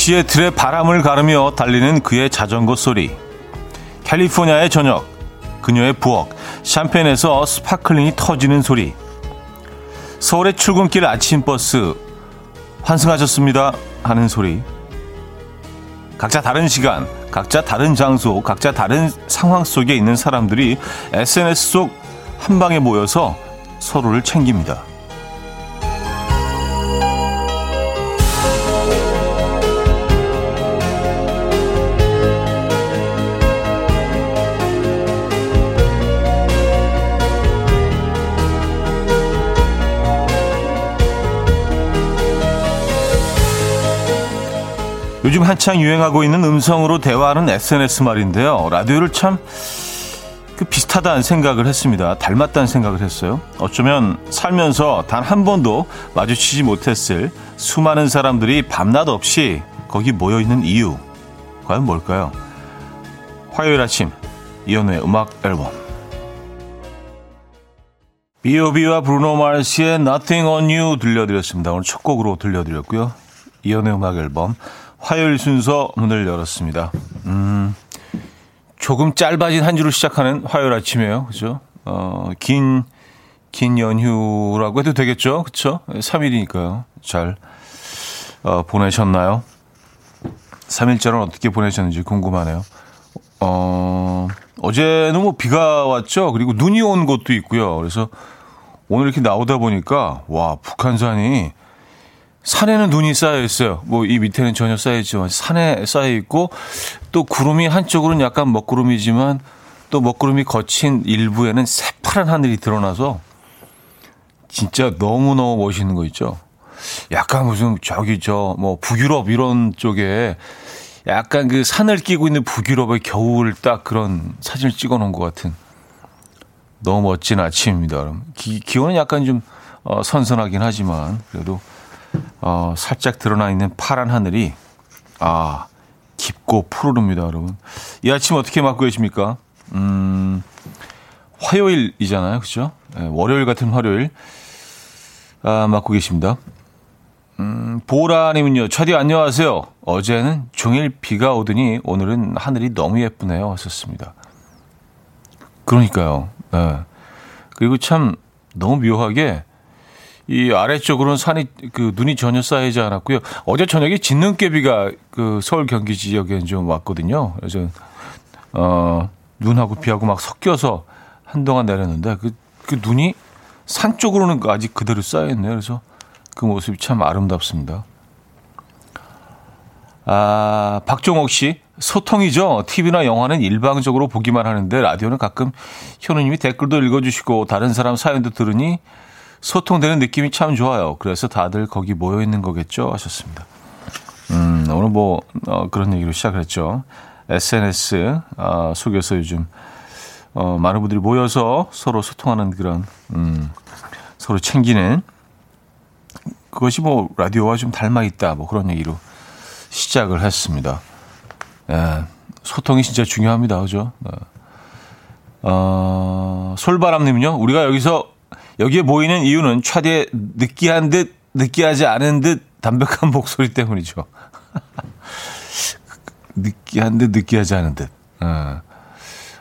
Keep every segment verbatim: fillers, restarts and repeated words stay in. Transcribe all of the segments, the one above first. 시애틀의 바람을 가르며 달리는 그의 자전거 소리, 캘리포니아의 저녁, 그녀의 부엌, 샴페인에서 스파클링이 터지는 소리, 서울의 출근길 아침버스, 환승하셨습니다 하는 소리. 각자 다른 시간, 각자 다른 장소, 각자 다른 상황 속에 있는 사람들이 에스엔에스 속 한 방에 모여서 서로를 챙깁니다. 요즘 한창 유행하고 있는 음성으로 대화하는 에스엔에스 말인데요. 라디오를 참 그 비슷하다는 생각을 했습니다. 닮았다는 생각을 했어요. 어쩌면 살면서 단 한 번도 마주치지 못했을 수많은 사람들이 밤낮 없이 거기 모여있는 이유, 과연 뭘까요? 화요일 아침, 이현우의 음악 앨범. 비오비와 브루노 마스의 Nothing on You 들려드렸습니다. 오늘 첫 곡으로 들려드렸고요. 이현우의 음악 앨범. 화요일 순서 문을 열었습니다. 음, 조금 짧아진 한 주를 시작하는 화요일 아침이에요. 그죠? 어, 긴, 긴 연휴라고 해도 되겠죠? 그쵸? 삼 일이니까요. 잘, 어, 보내셨나요? 삼 일째는 어떻게 보내셨는지 궁금하네요. 어, 어제는 뭐 비가 왔죠? 그리고 눈이 온 곳도 있고요. 그래서 오늘 이렇게 나오다 보니까, 와, 북한산이 산에는 눈이 쌓여 있어요. 뭐 이 밑에는 전혀 쌓여 있지만 산에 쌓여 있고 또 구름이 한쪽으로는 약간 먹구름이지만 또 먹구름이 거친 일부에는 새파란 하늘이 드러나서 진짜 너무너무 멋있는 거 있죠. 약간 무슨 저기 저 뭐 북유럽 이런 쪽에 약간 그 산을 끼고 있는 북유럽의 겨울 딱 그런 사진을 찍어 놓은 것 같은 너무 멋진 아침입니다. 그럼 기, 기온은 약간 좀 어, 선선하긴 하지만 그래도 어, 살짝 드러나 있는 파란 하늘이 아 깊고 푸르릅니다, 여러분. 이 아침 어떻게 맞고 계십니까? 음, 화요일이잖아요, 그렇죠? 네, 월요일 같은 화요일 아, 맞고 계십니다. 음, 보라님은요, 차디 안녕하세요. 어제는 종일 비가 오더니 오늘은 하늘이 너무 예쁘네요. 하셨습니다. 그러니까요. 네. 그리고 참 너무 묘하게. 이 아래쪽으로는 산이 그 눈이 전혀 쌓이지 않았고요. 어제 저녁에 진눈깨비가 그 서울 경기 지역에 좀 왔거든요. 그래서 어, 눈하고 비하고 막 섞여서 한동안 내렸는데 그, 그 눈이 산 쪽으로는 아직 그대로 쌓여있네요. 그래서 그 모습이 참 아름답습니다. 아, 박종옥 씨, 소통이죠. 티비나 영화는 일방적으로 보기만 하는데 라디오는 가끔 현우님이 댓글도 읽어주시고 다른 사람 사연도 들으니 소통되는 느낌이 참 좋아요. 그래서 다들 거기 모여 있는 거겠죠? 하셨습니다. 음, 오늘 뭐 어, 그런 얘기로 시작을 했죠. 에스엔에스 아, 속에서 요즘 어, 많은 분들이 모여서 서로 소통하는 그런 음, 서로 챙기는 그것이 뭐 라디오와 좀 닮아 있다. 뭐 그런 얘기로 시작을 했습니다. 예, 소통이 진짜 중요합니다, 그죠? 어, 솔바람님은요. 우리가 여기서 여기에 보이는 이유는 차디의 느끼한 듯 느끼하지 않은 듯 담백한 목소리 때문이죠. 느끼한 듯 느끼하지 않은 듯. 어.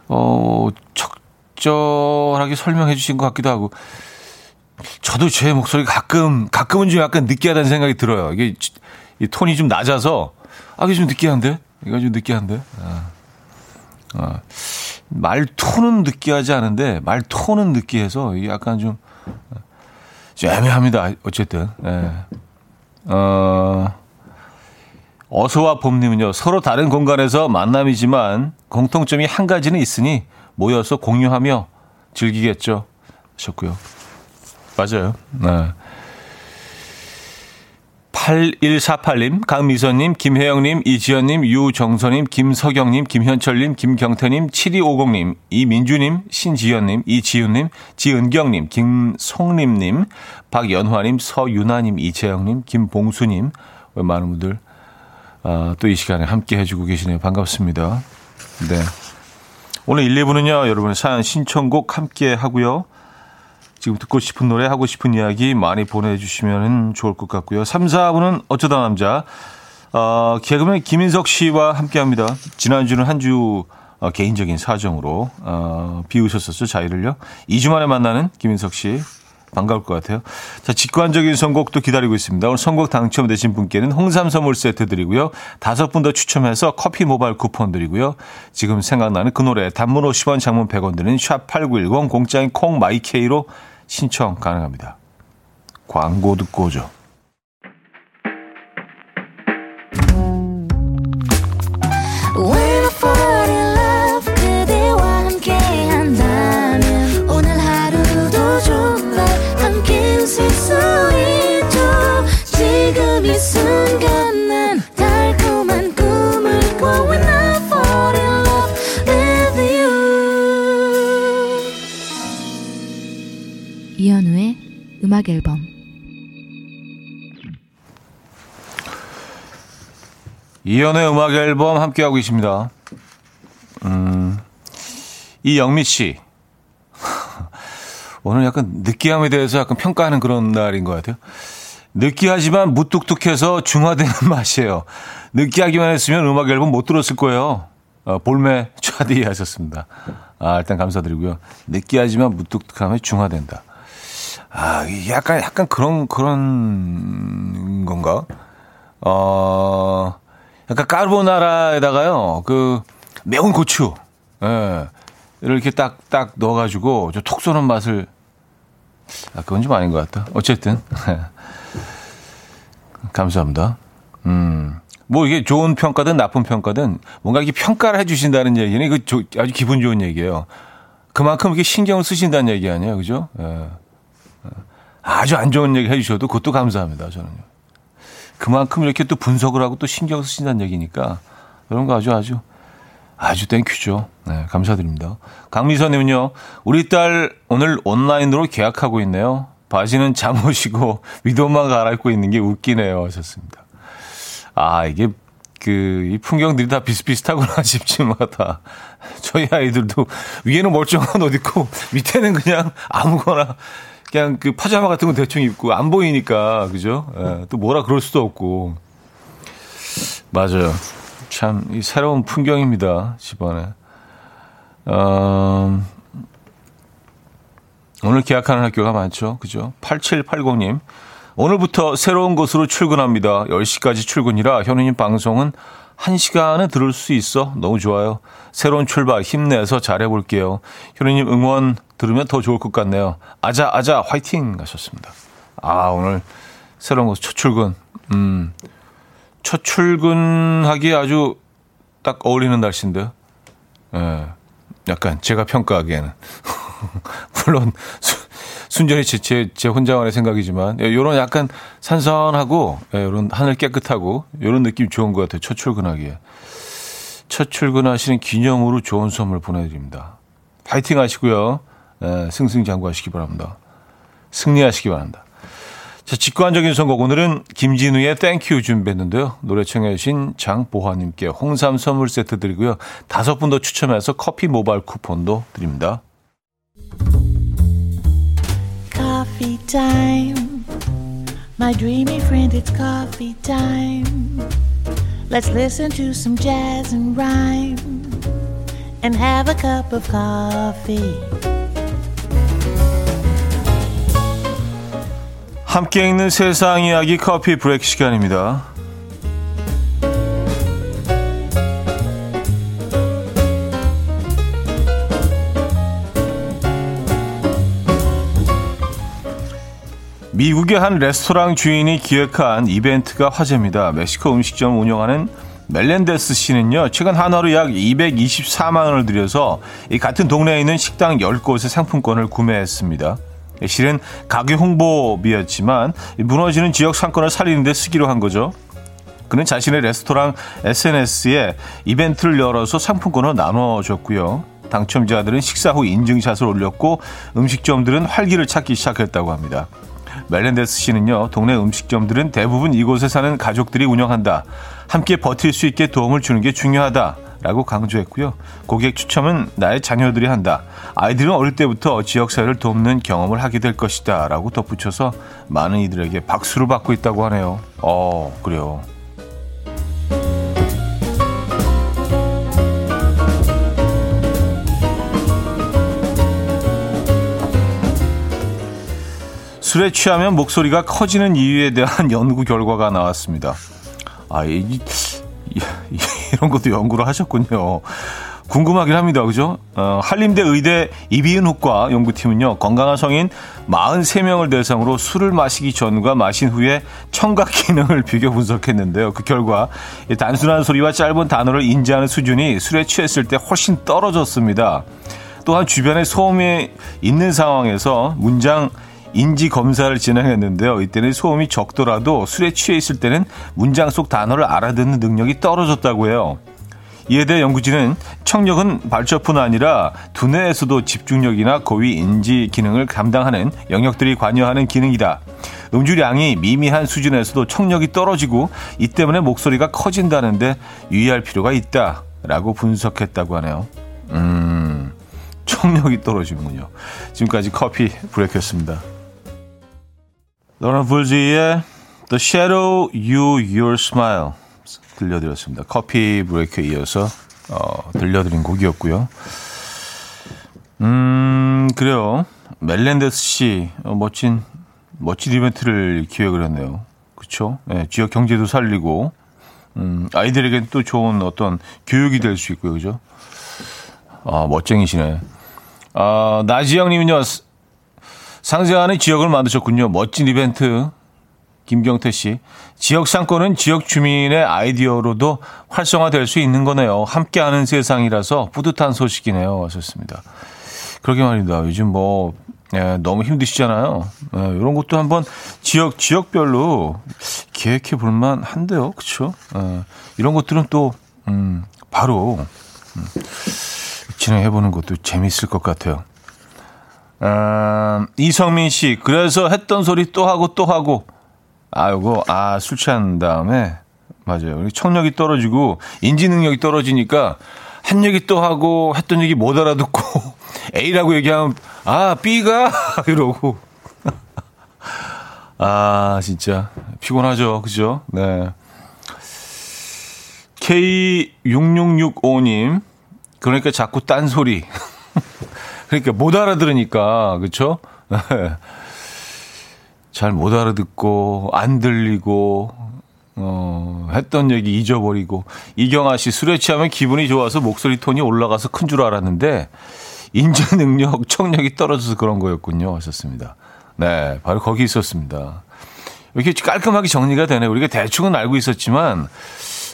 어, 적절하게 설명해 주신 것 같기도 하고 저도 제 목소리 가끔 가끔은 좀 약간 느끼하다는 생각이 들어요. 이게 이 톤이 좀 낮아서 아 이게 좀 느끼한데? 이거 좀 느끼한데? 어. 어. 말톤은 느끼하지 않은데 말톤은 느끼해서 약간 좀 애매합니다. 어쨌든 네. 어, 어서와 봄님은요. 서로 다른 공간에서 만남이지만 공통점이 한 가지는 있으니 모여서 공유하며 즐기겠죠 하셨고요. 맞아요. 네. 팔천백사십팔님, 강미선님, 김혜영님, 이지연님, 유정선님, 김석영님, 김현철님, 김경태님, 칠이오공님, 이민주님, 신지연님, 이지윤님, 지은경님, 김송림님, 박연화님, 서윤아님, 이재영님, 김봉수님, 많은 분들 아, 또 이 시간에 함께 해주고 계시네요. 반갑습니다. 네. 오늘 일, 이 부는요. 여러분의 사연 신청곡 함께 하고요. 지금 듣고 싶은 노래, 하고 싶은 이야기 많이 보내주시면 좋을 것 같고요. 삼, 사 부는 어쩌다 남자, 어, 개그맨 김인석 씨와 함께합니다. 지난주는 한 주 어, 개인적인 사정으로 어, 비우셨었죠, 자유를요. 이 주 만에 만나는 김인석 씨 반가울 것 같아요. 자, 직관적인 선곡도 기다리고 있습니다. 오늘 선곡 당첨되신 분께는 홍삼 선물 세트 드리고요. 다섯 분 더 추첨해서 커피 모바일 쿠폰 드리고요. 지금 생각나는 그 노래 단문 오십 원, 장문 백 원 드리는 샵 팔구일공 공짜인 콩 마이케이로 신청 가능합니다. 광고 듣고 오죠. 이현우의 음악 앨범. 이현우의 음악 앨범 함께하고 계십니다. 음, 이영미 씨. 오늘 약간 느끼함에 대해서 약간 평가하는 그런 날인 것 같아요. 느끼하지만 무뚝뚝해서 중화되는 맛이에요. 느끼하기만 했으면 음악 앨범 못 들었을 거예요. 어, 볼매 차디 하셨습니다. 아, 일단 감사드리고요. 느끼하지만 무뚝뚝함에 중화된다. 아, 약간, 약간 그런, 그런 건가? 어, 약간 까르보나라에다가요, 그, 매운 고추, 예, 이렇게 딱, 딱 넣어가지고, 저 톡 쏘는 맛을, 아, 그건 좀 아닌 것 같다. 어쨌든, 감사합니다. 음, 뭐 이게 좋은 평가든 나쁜 평가든 뭔가 이렇게 평가를 해주신다는 얘기는 이거 조, 아주 기분 좋은 얘기예요. 그만큼 이렇게 신경을 쓰신다는 얘기 아니에요, 그죠? 예. 아주 안 좋은 얘기 해주셔도 그것도 감사합니다, 저는요. 그만큼 이렇게 또 분석을 하고 또 신경 쓰신다는 얘기니까 이런 거 아주 아주 아주 땡큐죠. 네, 감사드립니다. 강미선님은요, 우리 딸 오늘 온라인으로 계약하고 있네요. 바지는 잠옷이고 위도만 갈아입고 있는 게 웃기네요 하셨습니다. 아, 이게 그 이 풍경들이 다 비슷비슷하구나 싶지만 다 저희 아이들도 위에는 멀쩡한 옷 입고 밑에는 그냥 아무거나 그냥 그 파자마 같은 거 대충 입고 안 보이니까, 그죠? 예, 또 뭐라 그럴 수도 없고. 맞아요. 참, 이 새로운 풍경입니다, 집안에. 어, 오늘 계약하는 학교가 많죠, 그죠? 팔칠팔공 님. 오늘부터 새로운 곳으로 출근합니다. 열 시까지 출근이라 현우님 방송은 한 시간은 들을 수 있어. 너무 좋아요. 새로운 출발 힘내서 잘해볼게요. 현우님 응원 들으면 더 좋을 것 같네요. 아자 아자 화이팅 하셨습니다. 아, 오늘 새로운 곳 첫 출근. 음, 첫 출근하기에 아주 딱 어울리는 날씨인데요. 예, 약간 제가 평가하기에는 물론 수, 순전히 제, 제, 제 혼자만의 생각이지만 이런 약간 산산하고 이런 하늘 깨끗하고 이런 느낌 좋은 것 같아요. 첫 출근하기에. 첫 출근하시는 기념으로 좋은 선물 보내드립니다. 파이팅 하시고요. 예, 승승장구하시기 바랍니다. 승리하시기 바랍니다. 자, 직관적인 선곡. 오늘은 김진우의 땡큐 준비했는데요. 노래 청해 주신 장보화님께 홍삼 선물 세트 드리고요. 다섯 분 더 추첨해서 커피 모바일 쿠폰도 드립니다. Coffee time. My dreamy friend, it's coffee time. Let's listen to some jazz and rhyme and have a cup of coffee. 함께 있는 세상 이야기 커피 브레이크 시간입니다. 미국의 한 레스토랑 주인이 기획한 이벤트가 화제입니다. 멕시코 음식점을 운영하는 멜렌데스 씨는요, 최근 한화로 약 이백이십사만 원을 들여서 이 같은 동네에 있는 식당 열 곳의 상품권을 구매했습니다. 실은 가격 홍보비였지만 무너지는 지역 상권을 살리는 데 쓰기로 한 거죠. 그는 자신의 레스토랑 에스엔에스에 이벤트를 열어서 상품권을 나눠줬고요. 당첨자들은 식사 후 인증샷을 올렸고 음식점들은 활기를 찾기 시작했다고 합니다. 멜렌데스 씨는요, 동네 음식점들은 대부분 이곳에 사는 가족들이 운영한다. 함께 버틸 수 있게 도움을 주는 게 중요하다. 라고 강조했고요. 고객 추첨은 나의 자녀들이 한다. 아이들은 어릴 때부터 지역사회를 돕는 경험을 하게 될 것이다. 라고 덧붙여서 많은 이들에게 박수를 받고 있다고 하네요. 어, 그래요. 술에 취하면 목소리가 커지는 이유에 대한 연구 결과가 나왔습니다. 아, 이, 이, 이런 것도 연구를 하셨군요. 궁금하긴 합니다. 그죠? 어, 한림대 의대 이비인후과 연구팀은요, 건강한 성인 사십삼 명을 대상으로 술을 마시기 전과 마신 후에 청각 기능을 비교 분석했는데요. 그 결과 단순한 소리와 짧은 단어를 인지하는 수준이 술에 취했을 때 훨씬 떨어졌습니다. 또한 주변에 소음이 있는 상황에서 문장 인지 검사를 진행했는데요. 이때는 소음이 적더라도 술에 취해 있을 때는 문장 속 단어를 알아듣는 능력이 떨어졌다고 해요. 이에 대해 연구진은 청력은 발전뿐 아니라 두뇌에서도 집중력이나 고위 인지 기능을 감당하는 영역들이 관여하는 기능이다. 음주량이 미미한 수준에서도 청력이 떨어지고 이 때문에 목소리가 커진다는데 유의할 필요가 있다라고 분석했다고 하네요. 음, 청력이 떨어지는군요. 지금까지 커피 브레이크였습니다. 로나 불지의 The Shadow You Your Smile 들려드렸습니다. 커피 브레이크에 이어서 어, 들려드린 곡이었고요. 음, 그래요. 멜렌데스 씨 어, 멋진 멋진 이벤트를 기획을 했네요. 그렇죠? 네, 지역 경제도 살리고 음, 아이들에게는 또 좋은 어떤 교육이 될 수 있고요. 그죠? 아, 멋쟁이시네. 아, 나지영 님은요. 상생하는 지역을 만드셨군요. 멋진 이벤트. 김경태 씨, 지역 상권은 지역 주민의 아이디어로도 활성화될 수 있는 거네요. 함께하는 세상이라서 뿌듯한 소식이네요. 하셨습니다. 그러게 말입니다. 요즘 뭐 예, 너무 힘드시잖아요. 예, 이런 것도 한번 지역 지역별로 계획해 볼만 한데요, 그렇죠? 예, 이런 것들은 또 음, 바로 음, 진행해 보는 것도 재미있을 것 같아요. 아, 이성민 씨, 그래서 했던 소리 또 하고 또 하고. 아, 요거, 아, 술 취한 다음에, 맞아요. 청력이 떨어지고, 인지 능력이 떨어지니까, 한 얘기 또 하고, 했던 얘기 못 알아듣고, A라고 얘기하면, 아, B가! 이러고. 아, 진짜. 피곤하죠. 그죠? 네. 케이 육육육오 님, 그러니까 자꾸 딴소리. 그러니까 못 알아들으니까, 그쵸? 네. 잘 못 알아듣고 안 들리고 어, 했던 얘기 잊어버리고. 이경아 씨, 술에 취하면 기분이 좋아서 목소리 톤이 올라가서 큰 줄 알았는데 인지 능력, 청력이 떨어져서 그런 거였군요. 하셨습니다. 네, 바로 거기 있었습니다. 이렇게 깔끔하게 정리가 되네요. 우리가 대충은 알고 있었지만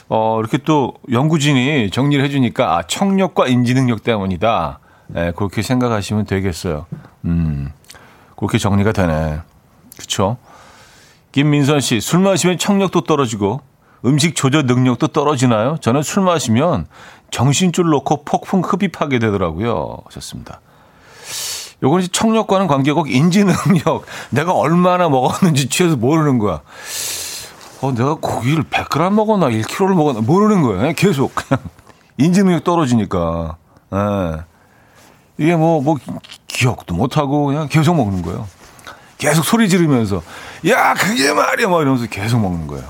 어, 이렇게 또 연구진이 정리를 해주니까 아, 청력과 인지 능력 때문이다. 네, 그렇게 생각하시면 되겠어요. 음, 그렇게 정리가 되네. 그렇죠. 김민선 씨, 술 마시면 청력도 떨어지고 음식 조절 능력도 떨어지나요? 저는 술 마시면 정신줄 놓고 폭풍 흡입하게 되더라고요. 하셨습니다. 요건 이제 청력과는 관계가 없고 인지 능력. 내가 얼마나 먹었는지 취해서 모르는 거야. 어, 내가 고기를 백 그램 먹었나 일 킬로그램를 먹었나 모르는 거야. 계속 그냥 인지 능력 떨어지니까. 에. 이게 뭐, 뭐 기억도 못하고 그냥 계속 먹는 거예요. 계속 소리 지르면서 야 그게 말이야 막 이러면서 계속 먹는 거예요.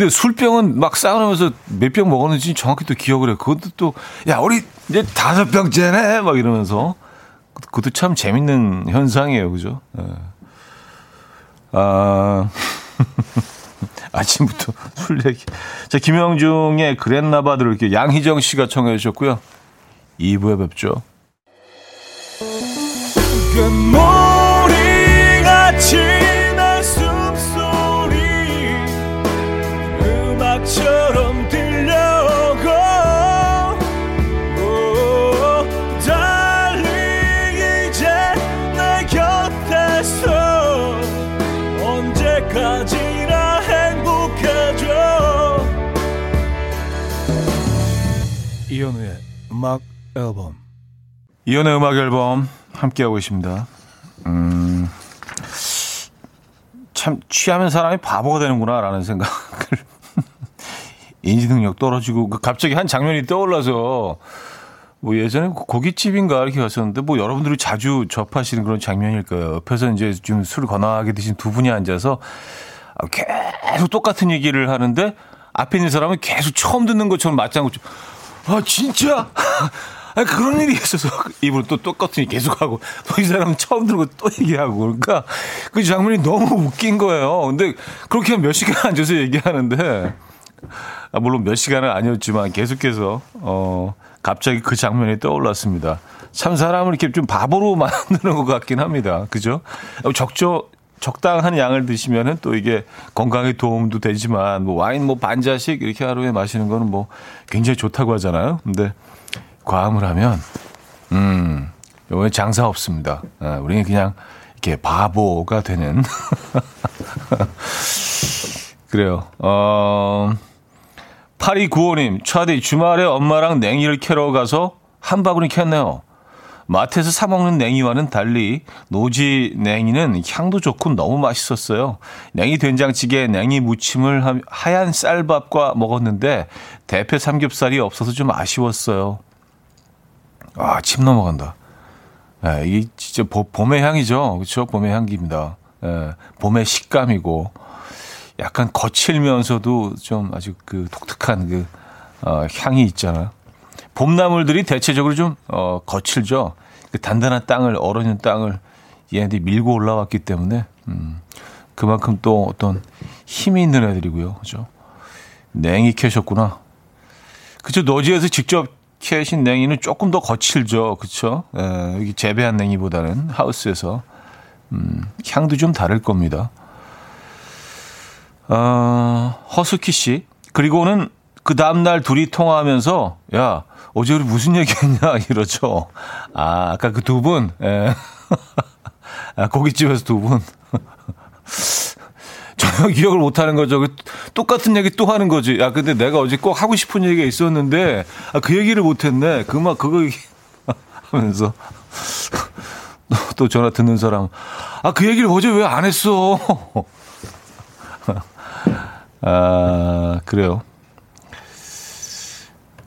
근데 술병은 막 싸우면서 몇 병 먹었는지 정확히 또 기억을 해. 그것도 또 야 우리 이제 다섯 병째네 막 이러면서 그것도 참 재밌는 현상이에요, 그죠? 네. 아 아침부터 술 얘기. 자, 김영중의 그랬나봐 들을게요. 양희정 씨가 청해 주셨고요. 이 부에 뵙죠. 머리같이 날 숨소리 음악처럼 들려오고 달리 이제 내 곁에서 언제까지나 행복해져. 이현우의 음악 앨범. 이현우의 음악 앨범 함께하고 있습니다. 음, 참 취하면 사람이 바보가 되는구나라는 생각을 인지능력 떨어지고 갑자기 한 장면이 떠올라서 뭐 예전에 고깃집인가 이렇게 갔었는데 뭐 여러분들이 자주 접하시는 그런 장면일 거예요. 옆에서 이제 좀 술을 거나하게 드신 두 분이 앉아서 계속 똑같은 얘기를 하는데 앞에 있는 사람은 계속 처음 듣는 것처럼 맞장구쳐. 아 진짜? 아니, 그런 일이 있어서 입을 또 똑같은 얘기 계속하고 또 이 사람은 처음 들고 또 얘기하고 그러니까 그 장면이 너무 웃긴 거예요. 근데 그렇게 몇 시간 앉아서 얘기하는데 아, 물론 몇 시간은 아니었지만 계속해서 어, 갑자기 그 장면이 떠올랐습니다. 참 사람을 이렇게 좀 바보로 만드는 것 같긴 합니다. 그죠? 적죠. 적당한 양을 드시면은 또 이게 건강에 도움도 되지만 뭐 와인 뭐 반잔씩 이렇게 하루에 마시는 거는 뭐 굉장히 좋다고 하잖아요. 근데 과음을 하면 음 요번에 장사 없습니다. 아, 우리는 그냥 이렇게 바보가 되는 그래요. 어, 팔이구오 님 차디 주말에 엄마랑 냉이를 캐러 가서 한 바구니 캤네요. 마트에서 사 먹는 냉이와는 달리 노지 냉이는 향도 좋고 너무 맛있었어요. 냉이 된장찌개, 냉이 무침을 하얀 쌀밥과 먹었는데 대패 삼겹살이 없어서 좀 아쉬웠어요. 아, 침 넘어간다. 네, 이게 진짜 보, 봄의 향이죠, 그렇죠? 봄의 향기입니다. 네, 봄의 식감이고 약간 거칠면서도 좀 아주 그 독특한 그 어, 향이 있잖아요. 봄나물들이 대체적으로 좀 어, 거칠죠. 그 단단한 땅을, 얼어있는 땅을 얘네들이 밀고 올라왔기 때문에 음, 그만큼 또 어떤 힘이 있는 애들이고요. 그렇죠? 냉이 캐셨구나. 그렇죠. 노지에서 직접 캐신 냉이는 조금 더 거칠죠. 그렇죠. 에, 여기 재배한 냉이보다는 하우스에서 음, 향도 좀 다를 겁니다. 어, 허스키 씨 그리고는 그 다음날 둘이 통화하면서 야 어제 우리 무슨 얘기했냐 이러죠. 아 아까 그 두 분 아, 고깃집에서 두 분 전혀 기억을 못하는 거죠. 똑같은 얘기 또 하는 거지. 야 근데 내가 어제 꼭 하고 싶은 얘기가 있었는데 아, 그 얘기를 못했네. 그 막 그거 하면서 또 전화 듣는 사람 아 그 얘기를 어제 왜 안 했어. 아 그래요.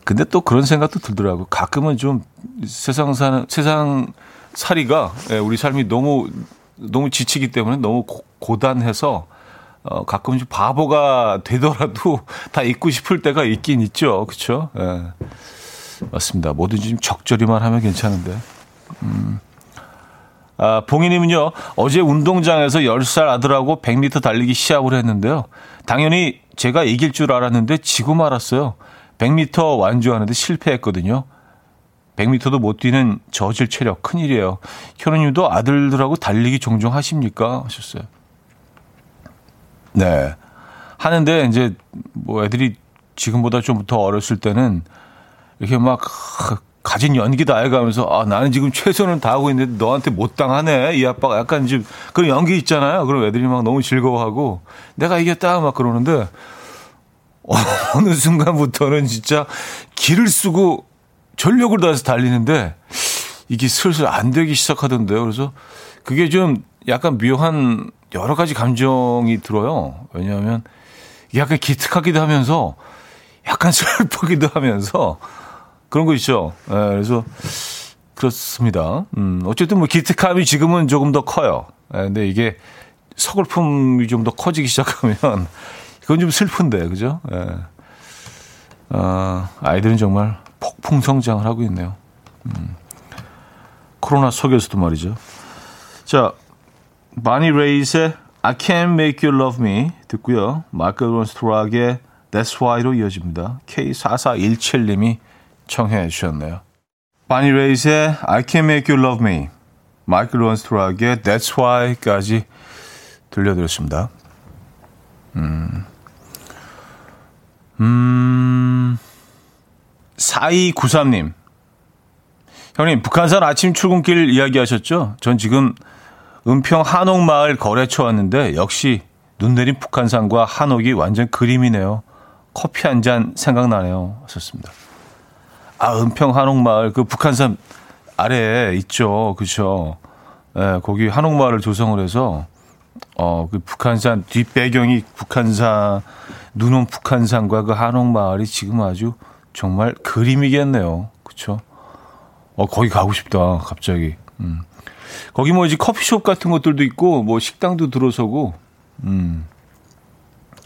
근데 또 그런 생각도 들더라고요. 가끔은 좀 세상 사는, 세상 살이가, 예, 우리 삶이 너무, 너무 지치기 때문에 너무 고, 고단해서, 어, 가끔은 좀 바보가 되더라도 다 잊고 싶을 때가 있긴 있죠. 그쵸? 예. 맞습니다. 뭐든지 좀 적절히만 하면 괜찮은데. 음. 아, 봉인님은요, 어제 운동장에서 열 살 아들하고 백 미터 달리기 시합을 했는데요. 당연히 제가 이길 줄 알았는데 지고 말았어요. 백 미터 완주하는데 실패했거든요. 백 미터도 못 뛰는 저질 체력 큰일이에요. 현우님도 아들들하고 달리기 종종 하십니까? 하셨어요. 네. 하는데 이제 뭐 애들이 지금보다 좀 더 어렸을 때는 이렇게 막 가진 연기 다 해가면서 아 나는 지금 최선을 다하고 있는데 너한테 못 당하네. 이 아빠가 약간 이제 그런 연기 있잖아요. 그럼 애들이 막 너무 즐거워하고 내가 이겼다 막 그러는데 어느 순간부터는 진짜 기를 쓰고 전력을 다해서 달리는데 이게 슬슬 안 되기 시작하던데요. 그래서 그게 좀 약간 묘한 여러 가지 감정이 들어요. 왜냐하면 약간 기특하기도 하면서 약간 슬프기도 하면서 그런 거 있죠. 네, 그래서 그렇습니다. 음, 어쨌든 뭐 기특함이 지금은 조금 더 커요. 네, 근데 이게 서글픔이 좀 더 커지기 시작하면 그건 좀 슬픈데, 그죠? 예. 아, 아이들은 정말 폭풍 성장을 하고 있네요. 음. 코로나 속에서도 말이죠. 자, 바니 레이스의 I Can't Make You Love Me 듣고요. 마이클 론스트락의 That's Why로 이어집니다. 케이 사사일칠 님이 청해 주셨네요. 바니 레이스의 I Can't Make You Love Me, 마이클 론스트락의 That's Why까지 들려드렸습니다. 음... 음, 사이구삼 님 형님 북한산 아침 출근길 이야기하셨죠? 전 지금 은평 한옥마을 거래처 왔는데 역시 눈 내린 북한산과 한옥이 완전 그림이네요. 커피 한 잔 생각나네요. 하셨습니다. 아 은평 한옥마을 그 북한산 아래에 있죠, 그렇죠? 네, 거기 한옥마을을 조성을 해서. 어, 그 북한산 뒷배경이 북한산 눈온 북한산과 그 한옥마을이 지금 아주 정말 그림이겠네요. 그렇죠? 어, 거기 가고 싶다. 갑자기. 음. 거기 뭐 이제 커피숍 같은 것들도 있고 뭐 식당도 들어서고. 음.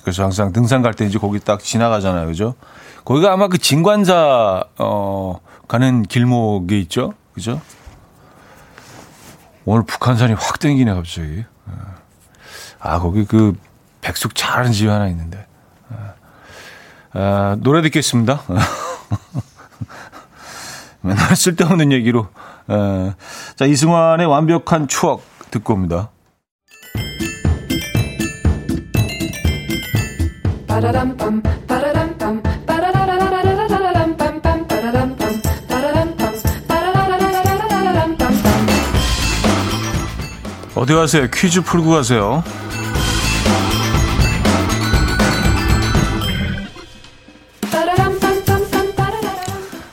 그래서 항상 등산 갈 때 이제 거기 딱 지나가잖아요. 그죠? 거기가 아마 그 진관사, 어, 가는 길목이 있죠? 그죠? 오늘 북한산이 확 땡기네, 갑자기. 아, 거기 그 백숙 잘하는 집이 하나 있는데. 아, 노래 듣겠습니다. 맨날 쓸데없는 얘기로. 아, 자, 이승환의 완벽한 추억 듣고 옵니다. 어디 가세요? 퀴즈 풀고 가세요.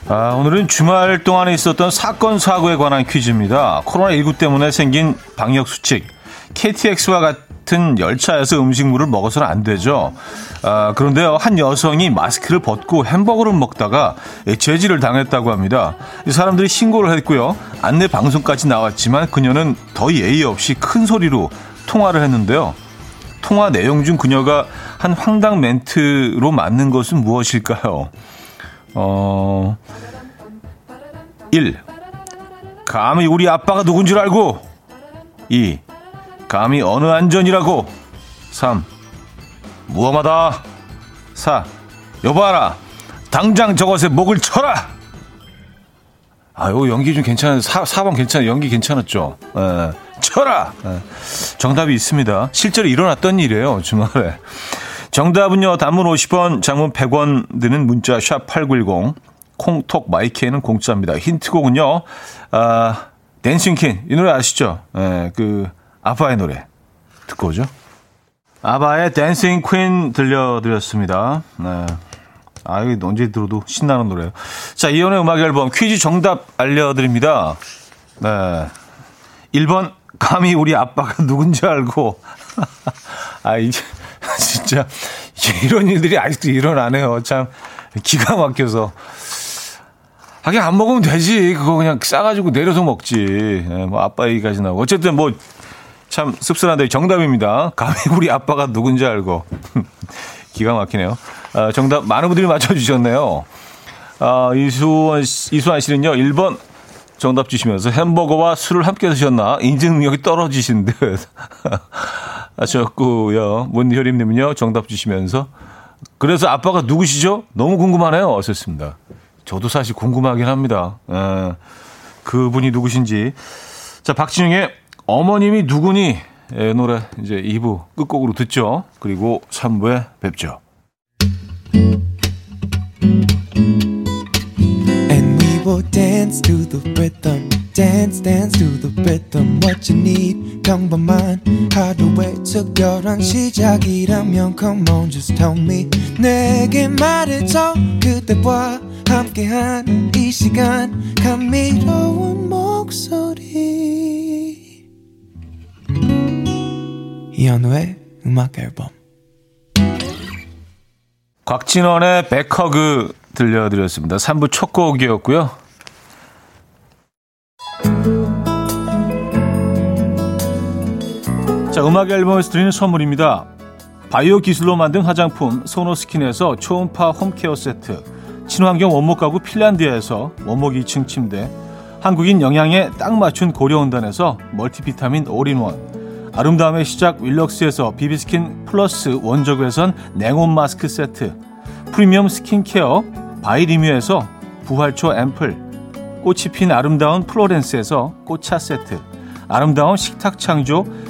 아, 오늘은 주말 동안에 있었던 사건 사고에 관한 퀴즈입니다. 코로나십구 때문에 생긴 방역수칙, 케이티엑스와 같은 열차에서 음식물을 먹어서는 안 되죠. 아, 그런데요, 한 여성이 마스크를 벗고 햄버거를 먹다가 제지를 당했다고 합니다. 사람들이 신고를 했고요, 안내 방송까지 나왔지만 그녀는 더 예의 없이 큰 소리로 통화를 했는데요. 통화 내용 중 그녀가 한 황당 멘트로 맞는 것은 무엇일까요? 어... 일. 감히 우리 아빠가 누군 줄 알고. 이. 감히 어느 안전이라고. 삼. 무엄하다. 사. 여봐라, 당장 저것에 목을 쳐라. 아, 이거 연기 좀 괜찮은데, 사 번 괜찮아. 연기 괜찮았죠? 에, 쳐라. 에, 정답이 있습니다. 실제로 일어났던 일이에요, 주말에. 정답은요, 단문 오십 원, 장문 백 원 드는 문자 샵 팔구일공, 콩톡 마이케이는 공짜입니다. 힌트곡은요, 아, 댄싱퀸, 이 노래 아시죠? 에, 그 아바의 노래 듣고 오죠. 아바의 댄싱 퀸 들려드렸습니다. 네. 아, 이거 언제 들어도 신나는 노래예요. 자, 이현의 음악 앨범 퀴즈 정답 알려드립니다. 네. 일 번, 감히 우리 아빠가 누군지 알고. 아, 이게 진짜 이런 일들이 아직도 일어나네요. 참 기가 막혀서. 하긴 안 먹으면 되지. 그거 그냥 싸가지고 내려서 먹지. 네, 뭐 아빠 얘기까지 나오고. 어쨌든 뭐 참 씁쓸한데 정답입니다. 감히 우리 아빠가 누군지 알고. 기가 막히네요. 아, 정답 많은 분들이 맞춰주셨네요. 아, 이수원, 이수환 씨는요, 일 번 정답 주시면서 햄버거와 술을 함께 드셨나 인증 능력이 떨어지신 듯 하셨고요. 문효림님은요, 정답 주시면서 그래서 아빠가 누구시죠? 너무 궁금하네요. 어셨습니다. 저도 사실 궁금하긴 합니다. 아, 그분이 누구신지. 자, 박진영의 어머님이 누구니? 노래 이제 이 부 끝곡으로 듣죠. 그리고 삼 부에 뵙죠. And we will dance to the rhythm. Dance dance to the rhythm. What you need 평범한 하루의 특별한 시작이라면 come on just tell me. 내게 말해줘 그대와 함께한 이 시간 감미로운 목소리 이현우의 음악 앨범. 곽진원의 백허그 들려드렸습니다. 삼 부 첫 곡이었고요. 자, 음악 앨범에서 드리는 선물입니다. 바이오 기술로 만든 화장품 소노스킨에서 초음파 홈케어 세트, 친환경 원목 가구 핀란드에서 원목 이 층 침대, 한국인 영양에 딱 맞춘 고려온단에서 멀티비타민 올인원, 아름다움의 시작 윌럭스에서 비비스킨 플러스 원적외선 냉온 마스크 세트, 프리미엄 스킨케어 바이리뮤에서 부활초 앰플, 꽃이 핀 아름다운 플로렌스에서 꽃차 세트, 아름다운 식탁 창조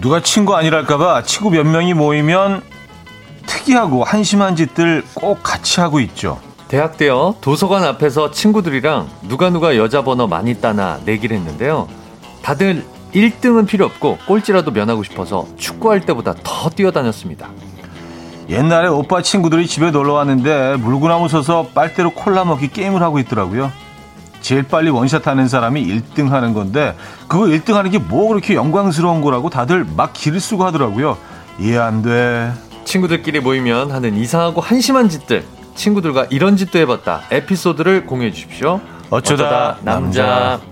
누가 친 거 아니랄까봐 친구 몇 명이 모이면 특이하고 한심한 짓들 꼭 같이 하고 있죠. 대학 때요, 도서관 앞에서 친구들이랑 누가 누가 여자 번호 많이 따나 내기를 했는데요. 다들 일 등은 필요 없고 꼴찌라도 면하고 싶어서 축구할 때보다 더 뛰어다녔습니다. 옛날에 오빠 친구들이 집에 놀러 왔는데 물구나무 서서 빨대로 콜라 먹기 게임을 하고 있더라고요. 제일 빨리 원샷 하는 사람이 일 등 하는 건데 그거 일 등 하는 게 뭐 그렇게 영광스러운 거라고 다들 막 기를 쓰고 하더라고요. 이해 안 돼. 친구들끼리 모이면 하는 이상하고 한심한 짓들, 친구들과 이런 짓도 해봤다 에피소드를 공유해 주십시오. 어쩌다, 어쩌다 남자. 남자.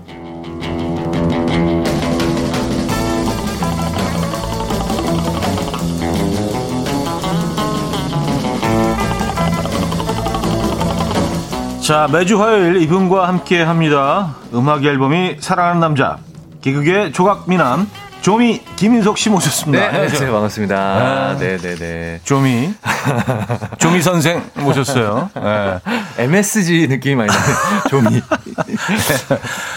자, 매주 화요일 이분과 함께 합니다. 음악 앨범이 사랑하는 남자, 개그계 조각미남 조미 김인석 씨 모셨습니다. 네, 네, 반갑습니다. 아, 네, 네, 네. 조미, 조미 선생 모셨어요. 네. 엠에스지 느낌이 많이 나요. 조미.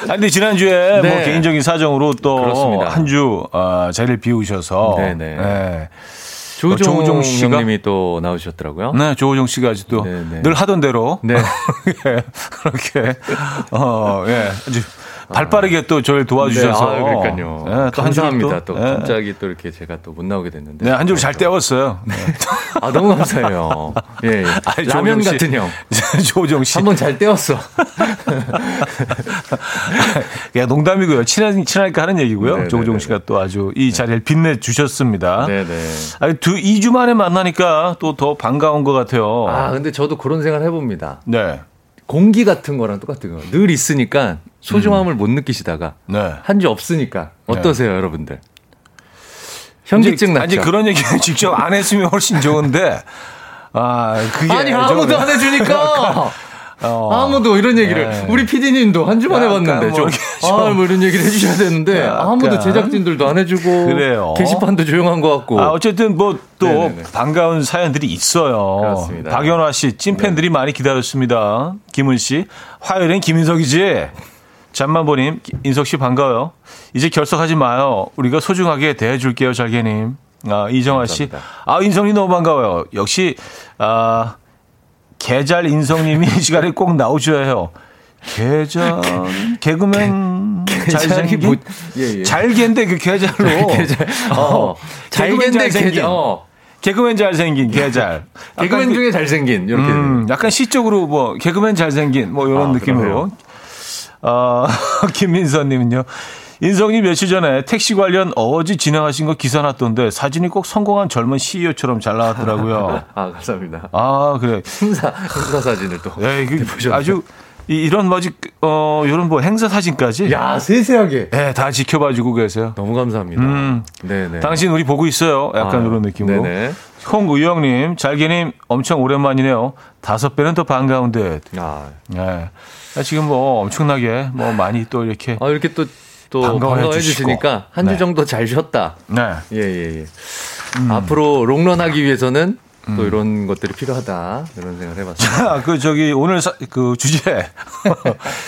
아, 근데 지난주에 네. 뭐 개인적인 사정으로 또 한 주 어, 자리를 비우셔서. 네, 네. 네. 조우종, 조우종 씨가 형님이 또 나오셨더라고요. 네, 조우종 씨가 아직도 네네. 늘 하던 대로 네. 예, 그렇게 어, 예, 아주 발빠르게 또 저를 도와주셔서. 네, 아, 그러니까요. 예, 또 감사합니다. 또, 또 예. 갑자기 또 이렇게 제가 또 못 나오게 됐는데. 네, 한 줄 잘 때웠어요. 네. 아, 너무 감사해요. 예, 예. 아니, 라면 씨. 같은 형. 조우종 씨. 한 번 잘 때웠어. 야, 농담이고요. 친한, 친하니까 하는 얘기고요. 네네, 조우종 씨가 네네. 또 아주 이 자리를 빛내주셨습니다. 네네. 아니, 두, 이 주 만에 만나니까 또 더 반가운 것 같아요. 아, 근데 저도 그런 생각을 해봅니다. 네. 공기 같은 거랑 똑같은 거. 늘 있으니까 소중함을 음. 못 느끼시다가. 네. 한 주 없으니까. 어떠세요, 네. 여러분들? 현기증 났죠? 아니, 그런 얘기는 직접 안 했으면 훨씬 좋은데. 아, 그게. 아니, 아무도 안 해주니까. 어. 아무도 이런 얘기를 네. 우리 피디님도 한 주만 해봤는데 좀, 아, 뭐 이런 얘기를 해주셔야 되는데 약간. 아무도 제작진들도 안 해주고 그래요. 게시판도 조용한 것 같고. 아, 어쨌든 뭐 또 반가운 사연들이 있어요. 그렇습니다. 박연화 씨 찐팬들이 네. 많이 기다렸습니다. 김은 씨 화요일엔 김인석이지. 잠만보님 인석 씨 반가워요. 이제 결석하지 마요. 우리가 소중하게 대해줄게요 잘게님. 아, 이정아 씨. 아, 인성이 너무 반가워요. 역시 아. 개잘 인성님이 이 시간에 꼭 나오셔야 해요. 개잘 개그맨 잘생긴 예, 예. 잘개인데 그 개잘로 개잘 어 잘개인데 개잘 어. 개그맨 잘생긴 개잘 개그맨 중에 잘생긴 이렇게 음, 약간 시적으로 뭐 개그맨 잘생긴 뭐 이런 아, 느낌으로 어, 김민서님은요. 인성님 며칠 전에 택시 관련 어워즈 진행하신 거 기사 났던데 사진이 꼭 성공한 젊은 씨이오처럼 잘 나왔더라고요. 아, 감사합니다. 아, 그래. 행사, 행사 사진을 또. 네, 보셨죠. 아주 이런 뭐지, 어, 이런 뭐 행사 사진까지. 야, 세세하게. 네, 다 지켜봐주고 계세요. 너무 감사합니다. 음, 네네. 당신 우리 보고 있어요. 약간 아, 이런 느낌으로. 네네. 홍의영님, 잘게님 엄청 오랜만이네요. 다섯 배는 더 반가운 듯. 아, 네. 지금 뭐 엄청나게 뭐 많이 또 이렇게. 아, 이렇게 또. 또 반가워해 주시니까 한 주 네. 정도 잘 쉬었다. 네. 예, 예, 예. 음. 앞으로 롱런하기 위해서는 음. 또 이런 것들이 필요하다. 이런 생각을 해봤습니다. 자, 그 저기 오늘 사, 그 주제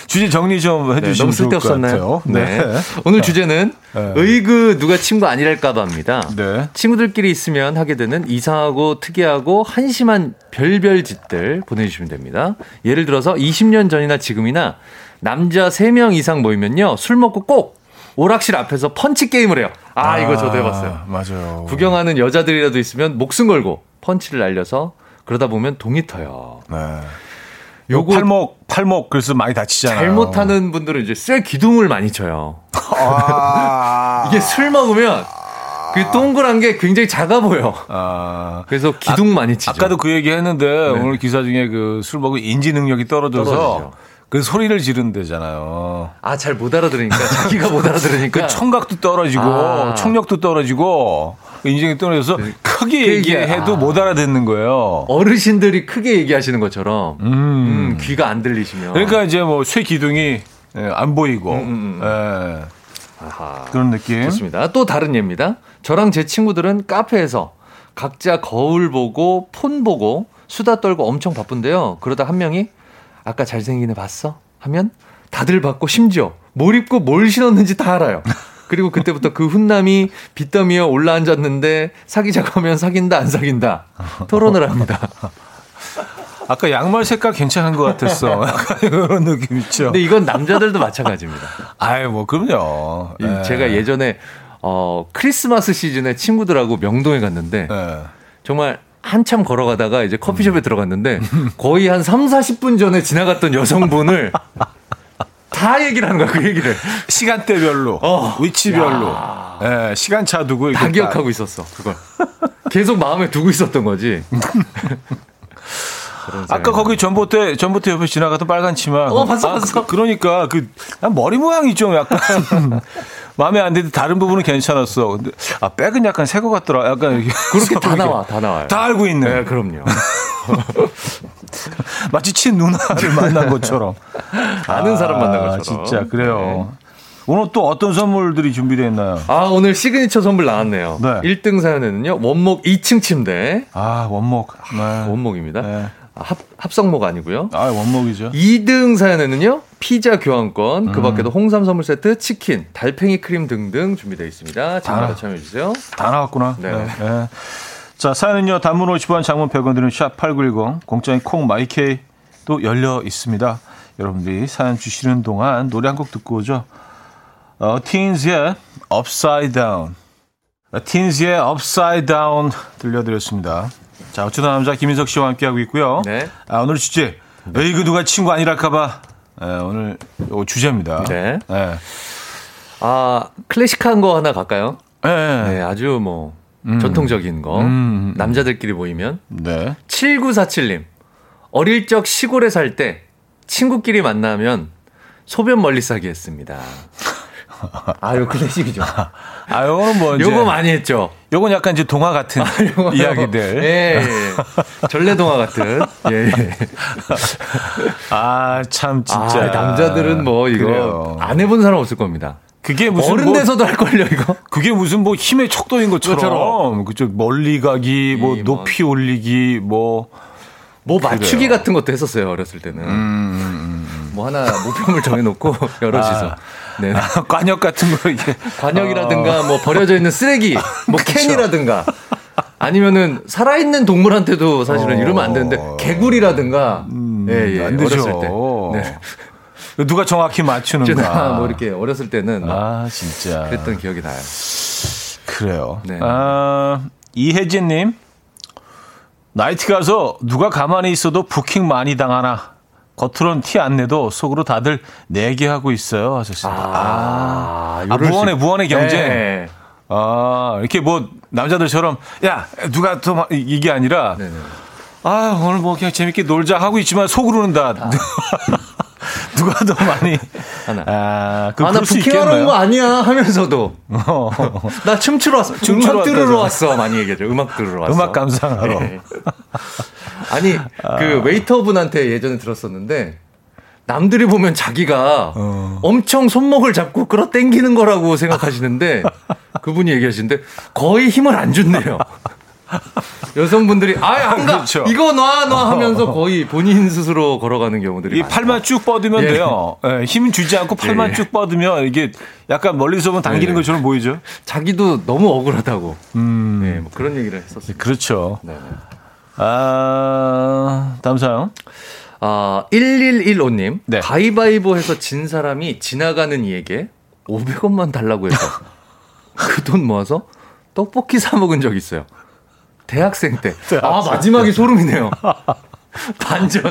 주제 정리 좀 해주시면 네, 너무 쓸데없었나요? 네. 네. 오늘 주제는 네. 의그 누가 친구 아니랄까봐입니다. 네. 친구들끼리 있으면 하게 되는 이상하고 특이하고 한심한 별별 짓들 보내주시면 됩니다. 예를 들어서 이십 년 전이나 지금이나. 남자 세 명 이상 모이면요. 술 먹고 꼭 오락실 앞에서 펀치 게임을 해요. 아, 아 이거 저도 해봤어요. 맞아요. 구경하는 여자들이라도 있으면 목숨 걸고 펀치를 날려서 그러다 보면 동이 터요. 네. 요거 팔목, 팔목 그래서 많이 다치잖아요. 잘못하는 분들은 이제 쇠 기둥을 많이 쳐요. 아. 이게 술 먹으면 그 동그란 게 굉장히 작아 보여. 아, 그래서 기둥 아, 많이 치죠. 아까도 그 얘기 했는데 네. 오늘 기사 중에 그 술 먹으면 인지 능력이 떨어져서 떨어지죠. 그 소리를 지른대잖아요. 아, 잘 못 알아들으니까 자기가 못 알아들으니까 그 청각도 떨어지고 아. 청력도 떨어지고 인생이 떠나서 네. 크게 그 얘기해도 아. 못 알아듣는 거예요. 어르신들이 크게 얘기하시는 것처럼 음. 음, 귀가 안 들리시면. 그러니까 이제 뭐 쇠 기둥이 안 보이고 음, 음, 음. 예. 아하. 그런 느낌. 좋습니다. 또 다른 예입니다. 저랑 제 친구들은 카페에서 각자 거울 보고 폰 보고 수다 떨고 엄청 바쁜데요. 그러다 한 명이 아까 잘생긴 애 봤어? 하면 다들 봤고 심지어 뭘 입고 뭘 신었는지 다 알아요. 그리고 그때부터 그 훈남이 빚더미에 올라앉았는데 사귀자고 하면 사귄다 안 사귄다 토론을 합니다. 아까 양말 색깔 괜찮은 것 같았어. 그런 느낌 있죠. 근데 이건 남자들도 마찬가지입니다. 아유 뭐 그럼요. 네. 제가 예전에 어, 크리스마스 시즌에 친구들하고 명동에 갔는데 네. 정말 한참 걸어가다가 이제 커피숍에 음. 들어갔는데 거의 한 삼사십 분 전에 지나갔던 여성분을 다 얘기를 하는 거야. 그 얘기를 시간대별로 어. 위치별로 예, 시간차 두고 다 기억하고 다. 있었어. 그걸 계속 마음에 두고 있었던 거지. 아까 거기 전봇대 전봇대 옆에 지나가던 빨간 치마. 어 봤어 아, 봤어. 그, 그러니까 그 머리 모양이 좀 약간 마음에 안 드는데 다른 부분은 괜찮았어. 근데 아 백은 약간 새 거 같더라. 약간 이렇게 그렇게 다 나와 다 나와요. 다 알고 있네. 네, 그럼요. 마치 친 누나를 만난 것처럼 아는 사람 만난 것처럼. 아, 진짜 그래요. 네. 오늘 또 어떤 선물들이 준비되어 있나요? 아, 오늘 시그니처 선물 나왔네요. 네. 일 등 사연에는요. 원목 이 층 침대. 아, 원목. 네. 아, 원목입니다. 네. 합, 합성목 아니고요. 아, 원목이죠. 이 등 사연에는요. 피자 교환권, 음. 그 밖에도 홍삼 선물 세트, 치킨, 달팽이 크림 등등 준비되어 있습니다. 참여해 아, 주세요. 다 나왔구나. 네. 네. 네. 자, 사연은요. 단문 오십 원, 장문 백 원 드는 샵 팔구일공, 공짜인 콩 마이케이도 열려 있습니다. 여러분들이 사연 주시는 동안 노래 한 곡 듣고 오죠. 어, 틴즈의 Upside Down. 틴즈의 Upside Down 들려드렸습니다. 자, 어쩌다 남자 김인석 씨와 함께하고 있고요. 네. 아, 오늘 주제. 네. 에이, 그 누가 친구 아니랄까봐. 네, 오늘 주제입니다. 네. 네. 아, 클래식한 거 하나 갈까요? 네. 네 아주 뭐, 음. 전통적인 거. 음. 남자들끼리 모이면. 네. 칠구사칠 님. 어릴 적 시골에 살 때 친구끼리 만나면 소변 멀리 싸게 했습니다. 아, 요 클래식이죠. 아, 요거는 뭐 이제 요거 많이 했죠. 요건 약간 이제 동화 같은 아, 이야기들. 예, 예. 전래 동화 같은. 예. 아, 참 진짜 아, 남자들은 뭐 이거 그래요. 안 해본 사람 없을 겁니다. 그게 무슨 어른 뭐, 돼서도 할 걸요 이거. 그게 무슨 뭐 힘의 척도인 것처럼. 그죠. 멀리 가기, 뭐 높이 뭐, 올리기, 뭐 뭐 맞추기 같은 것도 했었어요 어렸을 때는. 음. 뭐 하나 목표물 정해놓고 여럿이서. 아. 네, 아, 관역 같은 거 이게 관역이라든가 어. 뭐 버려져 있는 쓰레기, 뭐 캔이라든가 아니면은 살아있는 동물한테도 사실은 어. 이러면 안 되는데 개구리라든가 음, 예, 예, 안 되죠. 어렸을 때 네. 누가 정확히 맞추는가 뭐 이렇게 어렸을 때는 아 진짜 그랬던 기억이 나요. 그래요. 네. 아, 이혜진님 나이트 가서 누가 가만히 있어도 부킹 많이 당하나. 겉으론 티 안 내도 속으로 다들 내기하고 있어요 하셨습니다. 아, 아 무언의 무언의 경쟁. 네. 아 이렇게 뭐 남자들처럼 야 누가 더 이게 아니라 네네. 아 오늘 뭐 그냥 재밌게 놀자 하고 있지만 속으로는 다 아. 누가 더 많이 하나. 아, 그 아, 나 부킹하러 온 거 아니야 하면서도 어. 나 춤추러 왔어. 춤추러 음악 들으러 왔어 많이 얘기하죠. 음악 들으러 왔어. 음악 감상하러. 네. 아니 아. 그 웨이터분한테 예전에 들었었는데 남들이 보면 자기가 어. 엄청 손목을 잡고 끌어당기는 거라고 생각하시는데 그분이 얘기하시는데 거의 힘을 안 준대요. 여성분들이 아예 안 가 그렇죠. 이거 놔 놔 하면서 거의 본인 스스로 걸어가는 경우들이 이 많아요. 팔만 쭉 뻗으면 예. 돼요. 예, 힘 주지 않고 팔만 예. 쭉 뻗으면 이게 약간 멀리서 보면 당기는 예. 것처럼 보이죠. 자기도 너무 억울하다고 음. 예, 뭐 그런 얘기를 했었어요. 그렇죠. 네. 아, 다음 사연. 아, 일일일오 님. 네. 가위바위보 해서 진 사람이 지나가는 이에게 오백 원만 달라고 해서 그 돈 모아서 떡볶이 사 먹은 적 있어요. 대학생 때. 대학생 아, 마지막이 때. 소름이네요. 반전.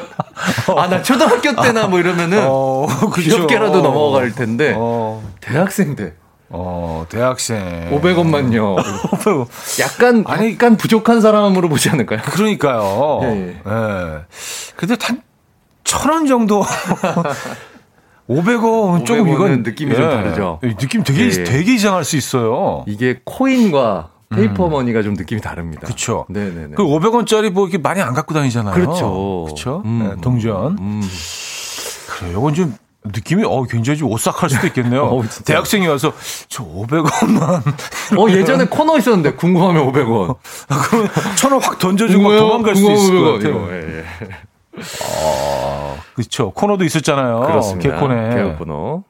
아, 나 초등학교 때나 뭐 이러면은 어, 귀엽게라도 넘어갈 텐데. 어. 대학생 때. 어, 대학생. 오백 원만요. 약간, 아니, 약간 부족한 사람으로 보지 않을까요? 그러니까요. 예. 예. 예. 근데 단, 천 원 정도. 오백 원 조금 이건. 느낌이 예. 좀 다르죠. 느낌 되게, 예. 되게 이상할 수 있어요. 이게 코인과 페이퍼 머니가 좀 느낌이 다릅니다. 그렇죠. 네네네. 그 오백 원짜리 뭐 이렇게 많이 안 갖고 다니잖아요. 그렇죠. 그렇죠. 음. 네, 동전. 음. 그래, 요건 좀 느낌이 어 굉장히 좀 오싹할 수도 있겠네요. 어, 대학생이 와서 저 오백 원만. 어 예전에 코너 있었는데 궁금하면 오백 원. 아, 그럼 천 원 확 던져주고 궁금해요? 도망갈 수 있을 것 같아요. 예, 예. 어, 그렇죠. 코너도 있었잖아요. 그렇습니다. 개코네. 개코너.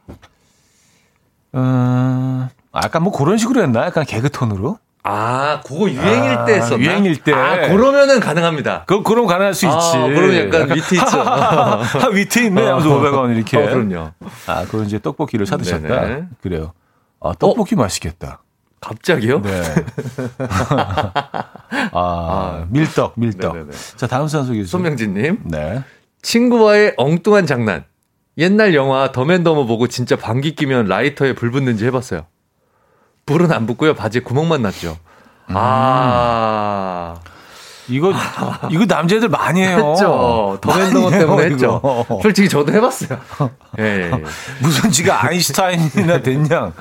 음, 약간 뭐 그런 식으로 했나? 약간 개그 톤으로? 아, 그거 유행일 아, 때 했었나? 유행일 때. 아, 그러면은 가능합니다. 그럼, 그럼 가능할 수 아, 있지. 그럼 약간, 약간 위트 있죠. 아, 위트 있네. 하면서 오백 원 이렇게. 어, 그럼요. 아, 그럼 이제 떡볶이를 사드셨다. 네네. 그래요. 아, 떡볶이 어? 맛있겠다. 갑자기요? 네. 아, 밀떡, 밀떡. 네네네. 자, 다음 사연 소개해주세요. 손명진님. 네. 친구와의 엉뚱한 장난. 옛날 영화 더맨더머 보고 진짜 방귀 끼면 라이터에 불 붙는지 해봤어요. 불은 안 붙고요. 바지에 구멍만 났죠. 음. 아. 이거, 아. 이거 남자애들 많이 해요. 했죠. 더맨더머 때문에 했죠. 이거. 솔직히 저도 해봤어요. 예, 예. 무슨 지가 아인슈타인이나 됐냐.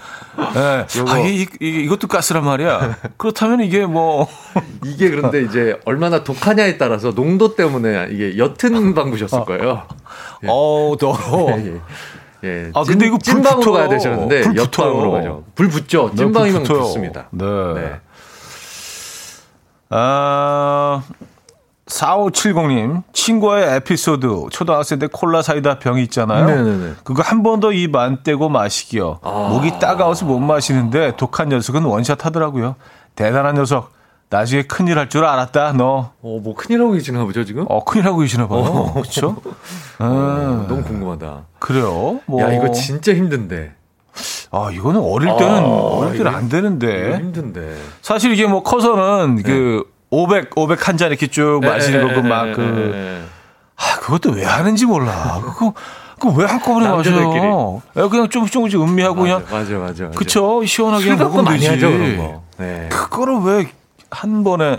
예. 아, 이, 이, 이것도 가스란 말이야. 그렇다면 이게 뭐. 이게 그런데 이제 얼마나 독하냐에 따라서 농도 때문에 이게 옅은 방구셨을 거예요. 예. 어우, 더러워. 예, 예. 예. 아, 찐, 근데 이거 찐방으로 가야 되셨는데, 옆방으로 가죠. 불 붙죠? 찐방이면 네, 붙습니다. 네. 네. 아, 사오칠공님, 친구와의 에피소드, 초등학생 때 콜라 사이다 병이 있잖아요. 네네네. 그거 한 번 더 입 안 떼고 마시기요. 아. 목이 따가워서 못 마시는데, 독한 녀석은 원샷 하더라고요. 대단한 녀석. 나중에 큰일 할 줄 알았다, 너. 어, 뭐 큰일 하고 계시나 보죠, 지금? 어, 큰일 하고 계시나 봐요. 어, 그쵸? 어, 아, 너무 궁금하다. 그래요? 뭐. 야, 이거 진짜 힘든데. 아, 이거는 어릴 때는, 아, 어릴 때는 안 되는데. 힘든데. 사실 이게 뭐 커서는 네. 그 오백, 오백 한 잔 이렇게 쭉 마시는 거고 막 그. 아, 그것도 왜 하는지 몰라. 그거. 그 왜 한꺼번에 마셔요? 그냥 조금씩 조금씩 음미하고 맞아, 그냥. 맞아, 맞아, 맞아. 그쵸? 시원하게 먹으면 많이 되지. 하죠, 그런 거. 네. 그거를 왜. 한 번에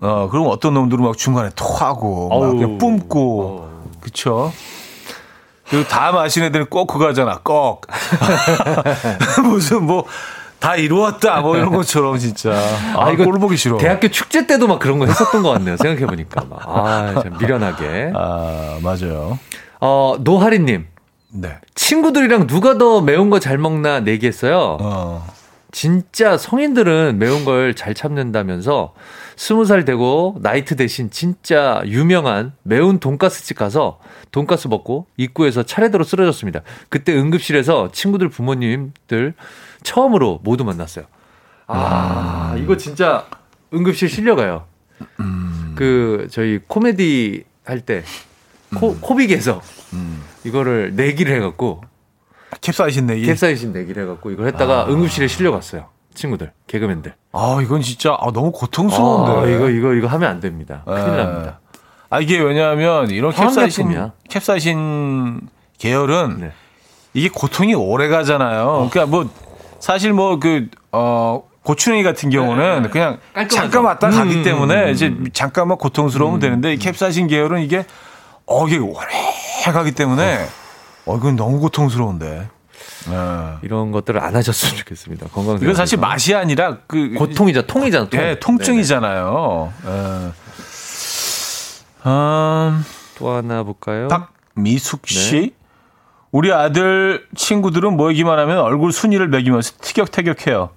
어 그럼 어떤 놈들은 막 중간에 토하고 막 그냥 뿜고 어우. 그쵸? 그리고 다 마신 애들은 꼭 그거 하잖아. 꼭 무슨 뭐 다 이루었다 뭐 이런 것처럼 진짜 아, 아 이거 꼴 보기 싫어. 대학교 축제 때도 막 그런 거 했었던 것 같네요. 생각해 보니까 막 아 참 미련하게. 아 맞아요. 어 노하리님 네 친구들이랑 누가 더 매운 거 잘 먹나 내기했어요. 어. 진짜 성인들은 매운 걸 잘 참는다면서 스무 살 되고 나이트 대신 진짜 유명한 매운 돈가스집 가서 돈가스 먹고 입구에서 차례대로 쓰러졌습니다. 그때 응급실에서 친구들 부모님들 처음으로 모두 만났어요. 아, 음. 이거 진짜 응급실 실려가요. 음. 그 저희 코미디 할 때 코, 음. 코빅에서 음. 이거를 내기를 해갖고 캡사이신 내기. 캡사이신 내기를 해갖고 이걸 했다가 아. 응급실에 실려갔어요. 친구들, 개그맨들. 아, 이건 진짜 아, 너무 고통스러운데. 아, 이거, 이거, 이거 하면 안 됩니다. 에. 큰일 납니다. 아, 이게 왜냐하면 이런 캡사이신, 캡사이신 계열은 네. 이게 고통이 오래 가잖아요. 어. 그러니까 뭐, 사실 뭐 그, 어, 고추냉이 같은 경우는 네. 그냥 깔끔하죠. 잠깐 왔다 음. 가기 때문에 이제 잠깐만 고통스러우면 음. 되는데 이 캡사이신 계열은 이게 어, 이게 오래 가기 때문에 어. 어, 이건 너무 고통스러운데. 네. 이런 것들을 안 하셨으면 좋겠습니다. 건강. 이건 사실 맛이 아니라 그 고통이자 통이잖아. 통. 네, 통증이잖아요. 네. 음, 또 하나 볼까요? 박미숙 씨, 네. 우리 아들 친구들은 뭐 얘기만 하면 얼굴 순위를 매기면서 티격태격해요.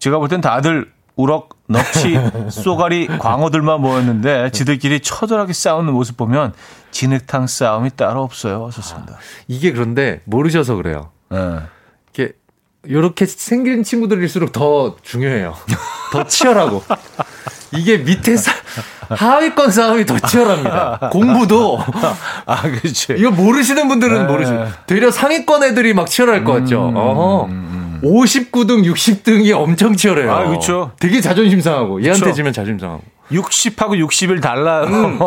제가 볼 땐 다들 우럭, 넙치, 쏘가리, 광어들만 모였는데 지들끼리 처절하게 싸우는 모습 보면 진흙탕 싸움이 따로 없어요. 하셨습니다. 아, 이게 그런데 모르셔서 그래요. 네. 이렇게 요렇게 생긴 친구들일수록 더 중요해요. 더 치열하고. 이게 밑에 싸, 하위권 싸움이 더 치열합니다. 공부도. 아, 그렇지. 이거 모르시는 분들은 네. 모르시고. 되려 상위권 애들이 막 치열할 것 같죠. 음, 어허. 음. 오십구 등, 육십 등이 엄청 치열해요. 아, 그렇죠. 되게 자존심 상하고 얘한테 그쵸? 지면 자존심 상하고. 육십하고 육십일 달라요. 음.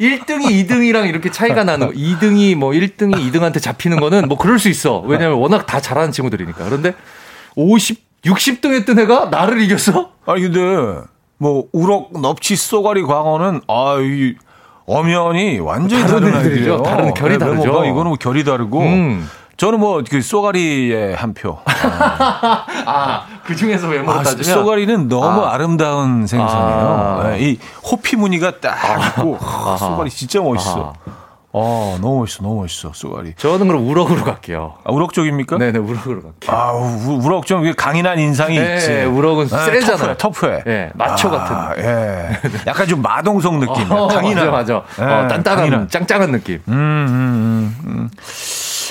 일 등이 이 등이랑 이렇게 차이가 나는 거. 이 등이 뭐 일 등이 이 등한테 잡히는 거는 뭐 그럴 수 있어. 왜냐면 워낙 다 잘하는 친구들이니까. 그런데 오십, 육십 등 했던 애가 나를 이겼어? 아니 근데 뭐 우럭, 넙치, 쏘가리, 광어는 아, 이 엄연히 완전히 다른, 다른 애들이죠. 다른 결이 네, 다르죠. 이거는 뭐 결이 다르고. 음. 저는 뭐 그 쏘가리의 한 표. 아, 아 그중에서 외모로 아, 따지면 쏘가리는 너무 아. 아름다운 생선이에요. 아. 네, 이 호피 무늬가 딱 있고 아. 쏘가리 진짜 멋있어. 아하. 어, 너무 멋있어, 너무 멋있어, 쏘가리. 저는 그럼 우럭으로 갈게요. 아, 우럭 쪽입니까? 네네, 우럭으로 갈게요. 아, 우, 우럭 좀 강인한 인상이 네, 있지. 우럭은 아, 세잖아요. 터프해, 터프해. 네, 마초 아, 같은. 예. 약간 좀 마동석 느낌. 어, 강인한. 맞아, 맞아. 네, 어, 단단한, 강인한. 짱짱한 느낌. 음, 음, 음. 음.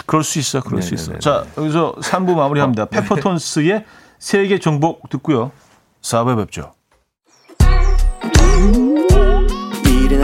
그럴 수 있어, 그럴 네네네네. 수 있어. 자, 여기서 삼 부 마무리합니다. 어, 페퍼톤스의 세계 정복 듣고요. 사 부에 뵙죠. 이른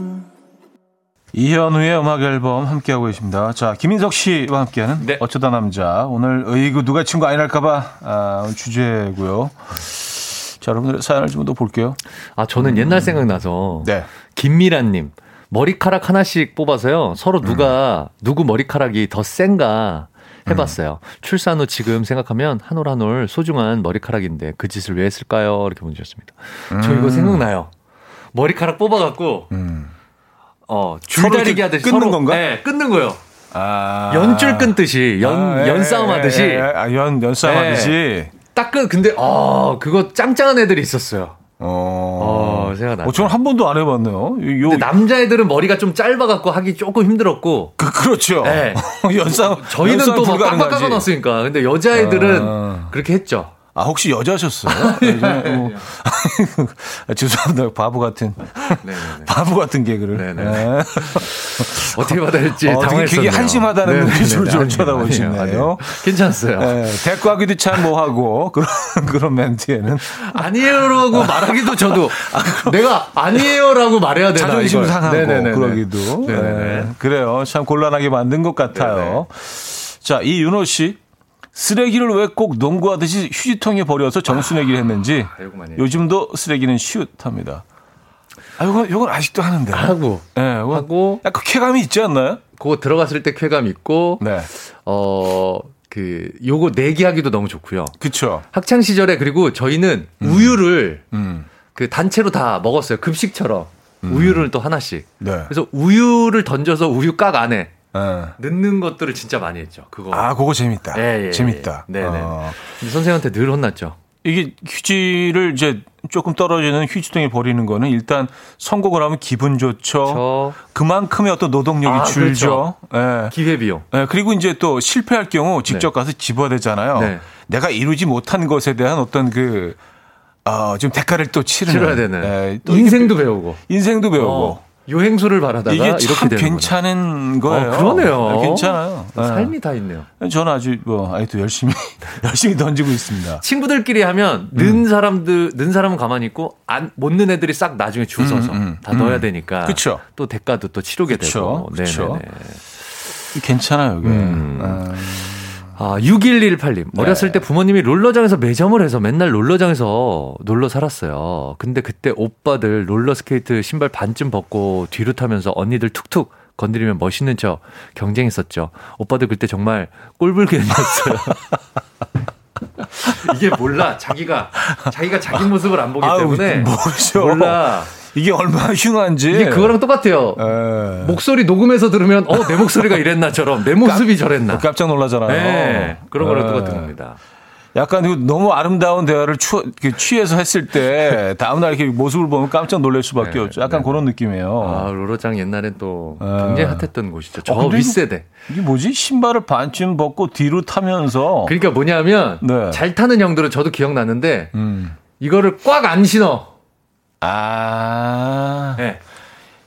이현우의 음악 앨범 함께하고 계십니다. 자, 김인석 씨와 함께하는 네. 어쩌다 남자. 오늘 의구 누가 친구 아니랄까봐 아, 주제고요. 자, 여러분들 사연을 좀 더 볼게요. 아, 저는 음. 옛날 생각나서 네. 김미란님 머리카락 하나씩 뽑아서요. 서로 누가 음. 누구 머리카락이 더 센가 해봤어요. 음. 출산 후 지금 생각하면 한 올 한 올 소중한 머리카락인데 그 짓을 왜 했을까요? 이렇게 문제였습니다. 음. 저 이거 생각나요. 머리카락 뽑아갖고. 음. 어, 줄다리기 하듯이 끊는 서로, 건가? 네, 끊는 거예요. 아. 연줄 끊듯이, 연, 아, 연싸움 하듯이. 아, 연, 연싸움 네. 하듯이. 딱 끊, 근데, 어, 그거 짱짱한 애들이 있었어요. 어. 어, 생각나. 어, 저는 한 번도 안 해봤네요. 요, 근데 남자애들은 머리가 좀 짧아갖고 하기 조금 힘들었고. 그, 그렇죠. 네. 연싸움. 저희는 또 막 빡빡 깎아놨으니까. 근데 여자애들은 아. 그렇게 했죠. 아, 혹시 여자셨어요? 네, 뭐. 죄송합니다. 바보 같은. 바보 같은 개그를. 네. 어떻게 받아야지 어, 당황했었네요. 되게 한심하다는 눈빛으로 저를 쳐다보시네요. 괜찮았어요. 네, 대꾸하기도 참 뭐하고 그런 그런 멘트에는 아니에요라고 말하기도 저도 아, 내가 아니에요라고 말해야 되나 자존심 상하고 네네네네. 그러기도. 네, 그래요. 참 곤란하게 만든 것 같아요. 네네. 자, 이윤호 씨. 쓰레기를 왜 꼭 농구하듯이 휴지통에 버려서 정수내기를 했는지 아, 요즘도 쓰레기는 슛합니다. 아, 이건 이건 아직도 하는데 하고, 예, 네, 하고 약간 쾌감이 있지 않나요? 그거 들어갔을 때 쾌감 있고, 네, 어, 그 요거 내기하기도 너무 좋고요. 그렇죠. 학창 시절에 그리고 저희는 음. 우유를 음. 그 단체로 다 먹었어요. 급식처럼 음. 우유를 또 하나씩. 네. 그래서 우유를 던져서 우유 깍 안에. 어. 넣는 것들을 진짜 많이 했죠. 그거. 아, 그거 재밌다. 예, 예, 재밌다. 예, 예. 네네. 어. 선생님한테 늘 혼났죠. 이게 휴지를 이제 조금 떨어지는 휴지통에 버리는 거는 일단 선곡을 하면 기분 좋죠. 그렇죠. 그만큼의 어떤 노동력이 아, 줄죠. 그렇죠. 예. 기회비용. 예. 그리고 이제 또 실패할 경우 직접 네. 가서 집어야 되잖아요. 네. 내가 이루지 못한 것에 대한 어떤 그, 어, 지금 대가를 또 치르는. 치러야 되는. 예. 또 인생도 배우고. 인생도 배우고. 어. 요행수를 바라다가 이게 참 이렇게 괜찮은 거예요. 어, 그러네요. 네, 괜찮아요. 삶이 네. 다 있네요. 저는 아주 뭐 아직도 열심히 열심히 던지고 있습니다. 친구들끼리 하면 음. 는 사람들 는 사람은 가만히 있고 안, 못 는 애들이 싹 나중에 줄 서서 음, 음, 다 음. 넣어야 되니까. 그쵸. 또 대가도 또 치르게 그쵸. 되고. 그렇죠. 괜찮아요. 이게. 음. 음. 아, 육일일팔 님. 네. 어렸을 때 부모님이 롤러장에서 매점을 해서 맨날 롤러장에서 놀러 살았어요. 근데 그때 오빠들 롤러스케이트 신발 반쯤 벗고 뒤로 타면서 언니들 툭툭 건드리면 멋있는 척 경쟁했었죠. 오빠들 그때 정말 꼴불견이었어요. 이게 몰라. 자기가, 자기가 자기 모습을 안 보기 때문에. 아유, 뭐죠? 몰라. 이게 얼마나 흉한지. 이게 그거랑 똑같아요. 에. 목소리 녹음해서 들으면, 어, 내 목소리가 이랬나처럼, 내 모습이 깜, 저랬나. 깜짝 놀라잖아요. 네. 그런 거랑 똑같은 겁니다. 약간 너무 아름다운 대화를 추, 취해서 했을 때, 다음날 이렇게 모습을 보면 깜짝 놀랄 수밖에 네. 없죠. 약간 네. 그런 느낌이에요. 아, 로로장 옛날엔 또 에. 굉장히 핫했던 곳이죠. 저 아, 윗세대. 이게 뭐지? 신발을 반쯤 벗고 뒤로 타면서. 그러니까 뭐냐면, 네. 잘 타는 형들은 저도 기억나는데, 음. 이거를 꽉 안 신어. 아, 예, 네.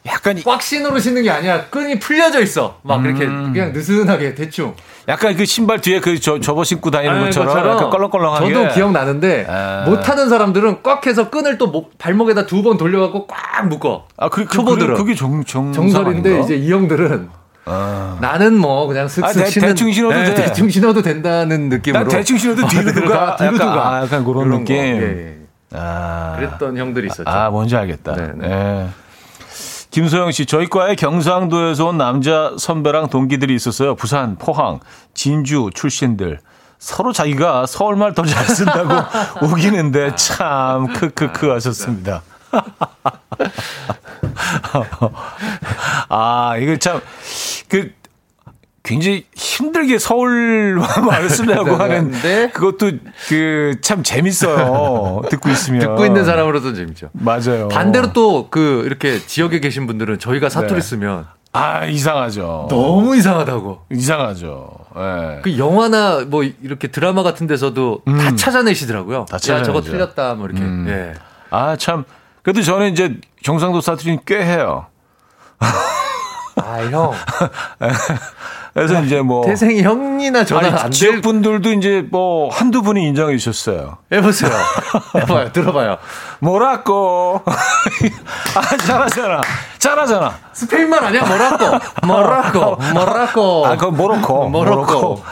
약간 꽉 신으로 신는 게 아니야. 끈이 풀려져 있어. 막 음. 이렇게 그냥 느슨하게 대충. 약간 그 신발 뒤에 그 저 접어 신고 다니는 네, 것처럼, 것처럼 약간 껄렁껄렁하게. 저도 기억 나는데 아. 못 하는 사람들은 꽉 해서 끈을 또 목, 발목에다 두 번 돌려갖고 꽉 묶어. 아, 그, 그, 그 그게 정 정설인데 이제 이 형들은. 아. 나는 뭐 그냥 슥슥 아, 대, 신은 대충 신어도 네. 돼. 대충 신어도 된다는 느낌으로. 난 대충 신어도 뒤로 아, 들어가. 뒤로 들어가. 약간, 아, 약간 그런, 그런 느낌. 예, 예. 아. 그랬던 형들이 있었죠. 아, 뭔지 알겠다. 네. 김소영 씨, 저희 과에 경상도에서 온 남자 선배랑 동기들이 있었어요. 부산, 포항, 진주 출신들. 서로 자기가 서울 말 더 잘 쓴다고 우기는데 참 크크크 하셨습니다. 아, 이거 참 그 굉장히 힘들게 서울 말을 쓰려고 하는데 그것도 그 참 재밌어요. 듣고 있으면 듣고 있는 사람으로서는 재밌죠. 맞아요. 반대로 또 그 이렇게 지역에 계신 분들은 저희가 사투리 네. 쓰면 아, 이상하죠. 너무 이상하다고. 이상하죠. 예. 그 영화나 뭐 이렇게 드라마 같은 데서도 음. 다 찾아내시더라고요. 다 찾아내죠. 야, 저거 틀렸다. 뭐 이렇게. 음. 예. 아, 참. 그래도 저는 이제 경상도 사투리는 꽤 해요. 아, 형. 그래서 야, 이제 뭐. 태생이 형이나 저나 안 지역 될... 분들도 이제 뭐 한두 분이 인정해 주셨어요. 해보세요. 해봐요. 들어봐요. 뭐라고. 아, 잘하잖아. 잘하잖아. 스페인말 아니야? 뭐라고. 뭐라고. 뭐라고. 아, 그건 모로코. 모로코.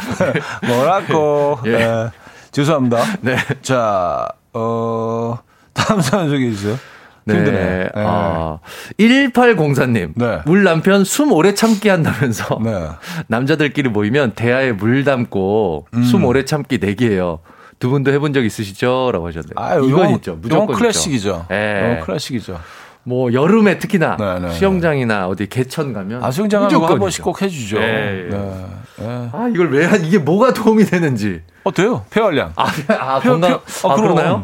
뭐라고. 예. 네. 죄송합니다. 네. 자, 어, 다음 사연 소개해 주세요. 네. 힘드네. 아, 일팔공사 님. 네. 물 남편 숨 오래 참기 한다면서. 네. 남자들끼리 모이면 대야에 물 담고 음. 숨 오래 참기 내기예요. 두 분도 해본 적 있으시죠? 라고 하셨네요. 아, 이건 용, 있죠. 무조건 용 클래식이죠. 예. 용 클래식이죠. 뭐, 여름에 특히나 네, 네, 수영장이나 어디 개천 가면. 아, 수영장 가면 한 번씩 꼭 해주죠. 예. 예. 네. 예. 아, 이걸 왜, 한 이게 뭐가 도움이 되는지. 어, 돼요. 폐활량. 아, 아, 폐, 건강. 폐, 아, 아, 그러나요?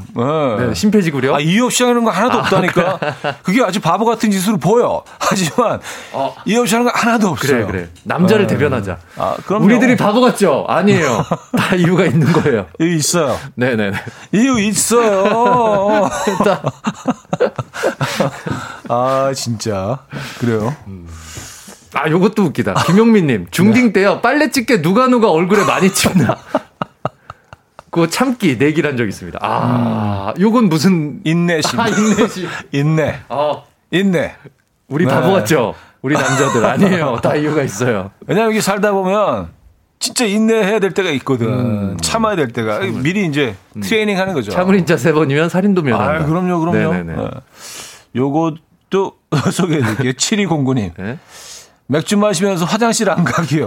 네. 네. 심폐지구력. 아, 이협시장 이런 거 하나도 아, 없다니까. 그래. 그게 아주 바보 같은 짓으로 보여. 하지만, 어. 이협시장 이런 거 하나도 없어요. 그래, 그래. 남자를 네. 대변하자. 아, 그럼. 우리들이 바보 같죠? 아니에요. 다 이유가 있는 거예요. 이유 있어요. 네네네. 이유 있어요. 됐다. 아, 진짜. 그래요. 음. 아, 요것도 웃기다. 김용민님, 중딩 때요, 빨래 집게 누가 누가 얼굴에 많이 찝나. 그거 참기, 내기란 적 있습니다. 아, 요건 무슨. 인내심. 아, 인내심. 인내. 어. 인내. 우리 네. 바보 같죠? 우리 남자들. 아니에요. 다 이유가 있어요. 왜냐면 여기 살다 보면 진짜 인내해야 될 때가 있거든. 음. 참아야 될 때가. 참을. 미리 이제 음. 트레이닝 하는 거죠. 참을 인자 세 번이면 살인도 면한다. 아, 그럼요, 그럼요. 네네네. 네. 요것도 소개해 드릴게요. 칠이공구 님. 네? 맥주 마시면서 화장실 안 가기요.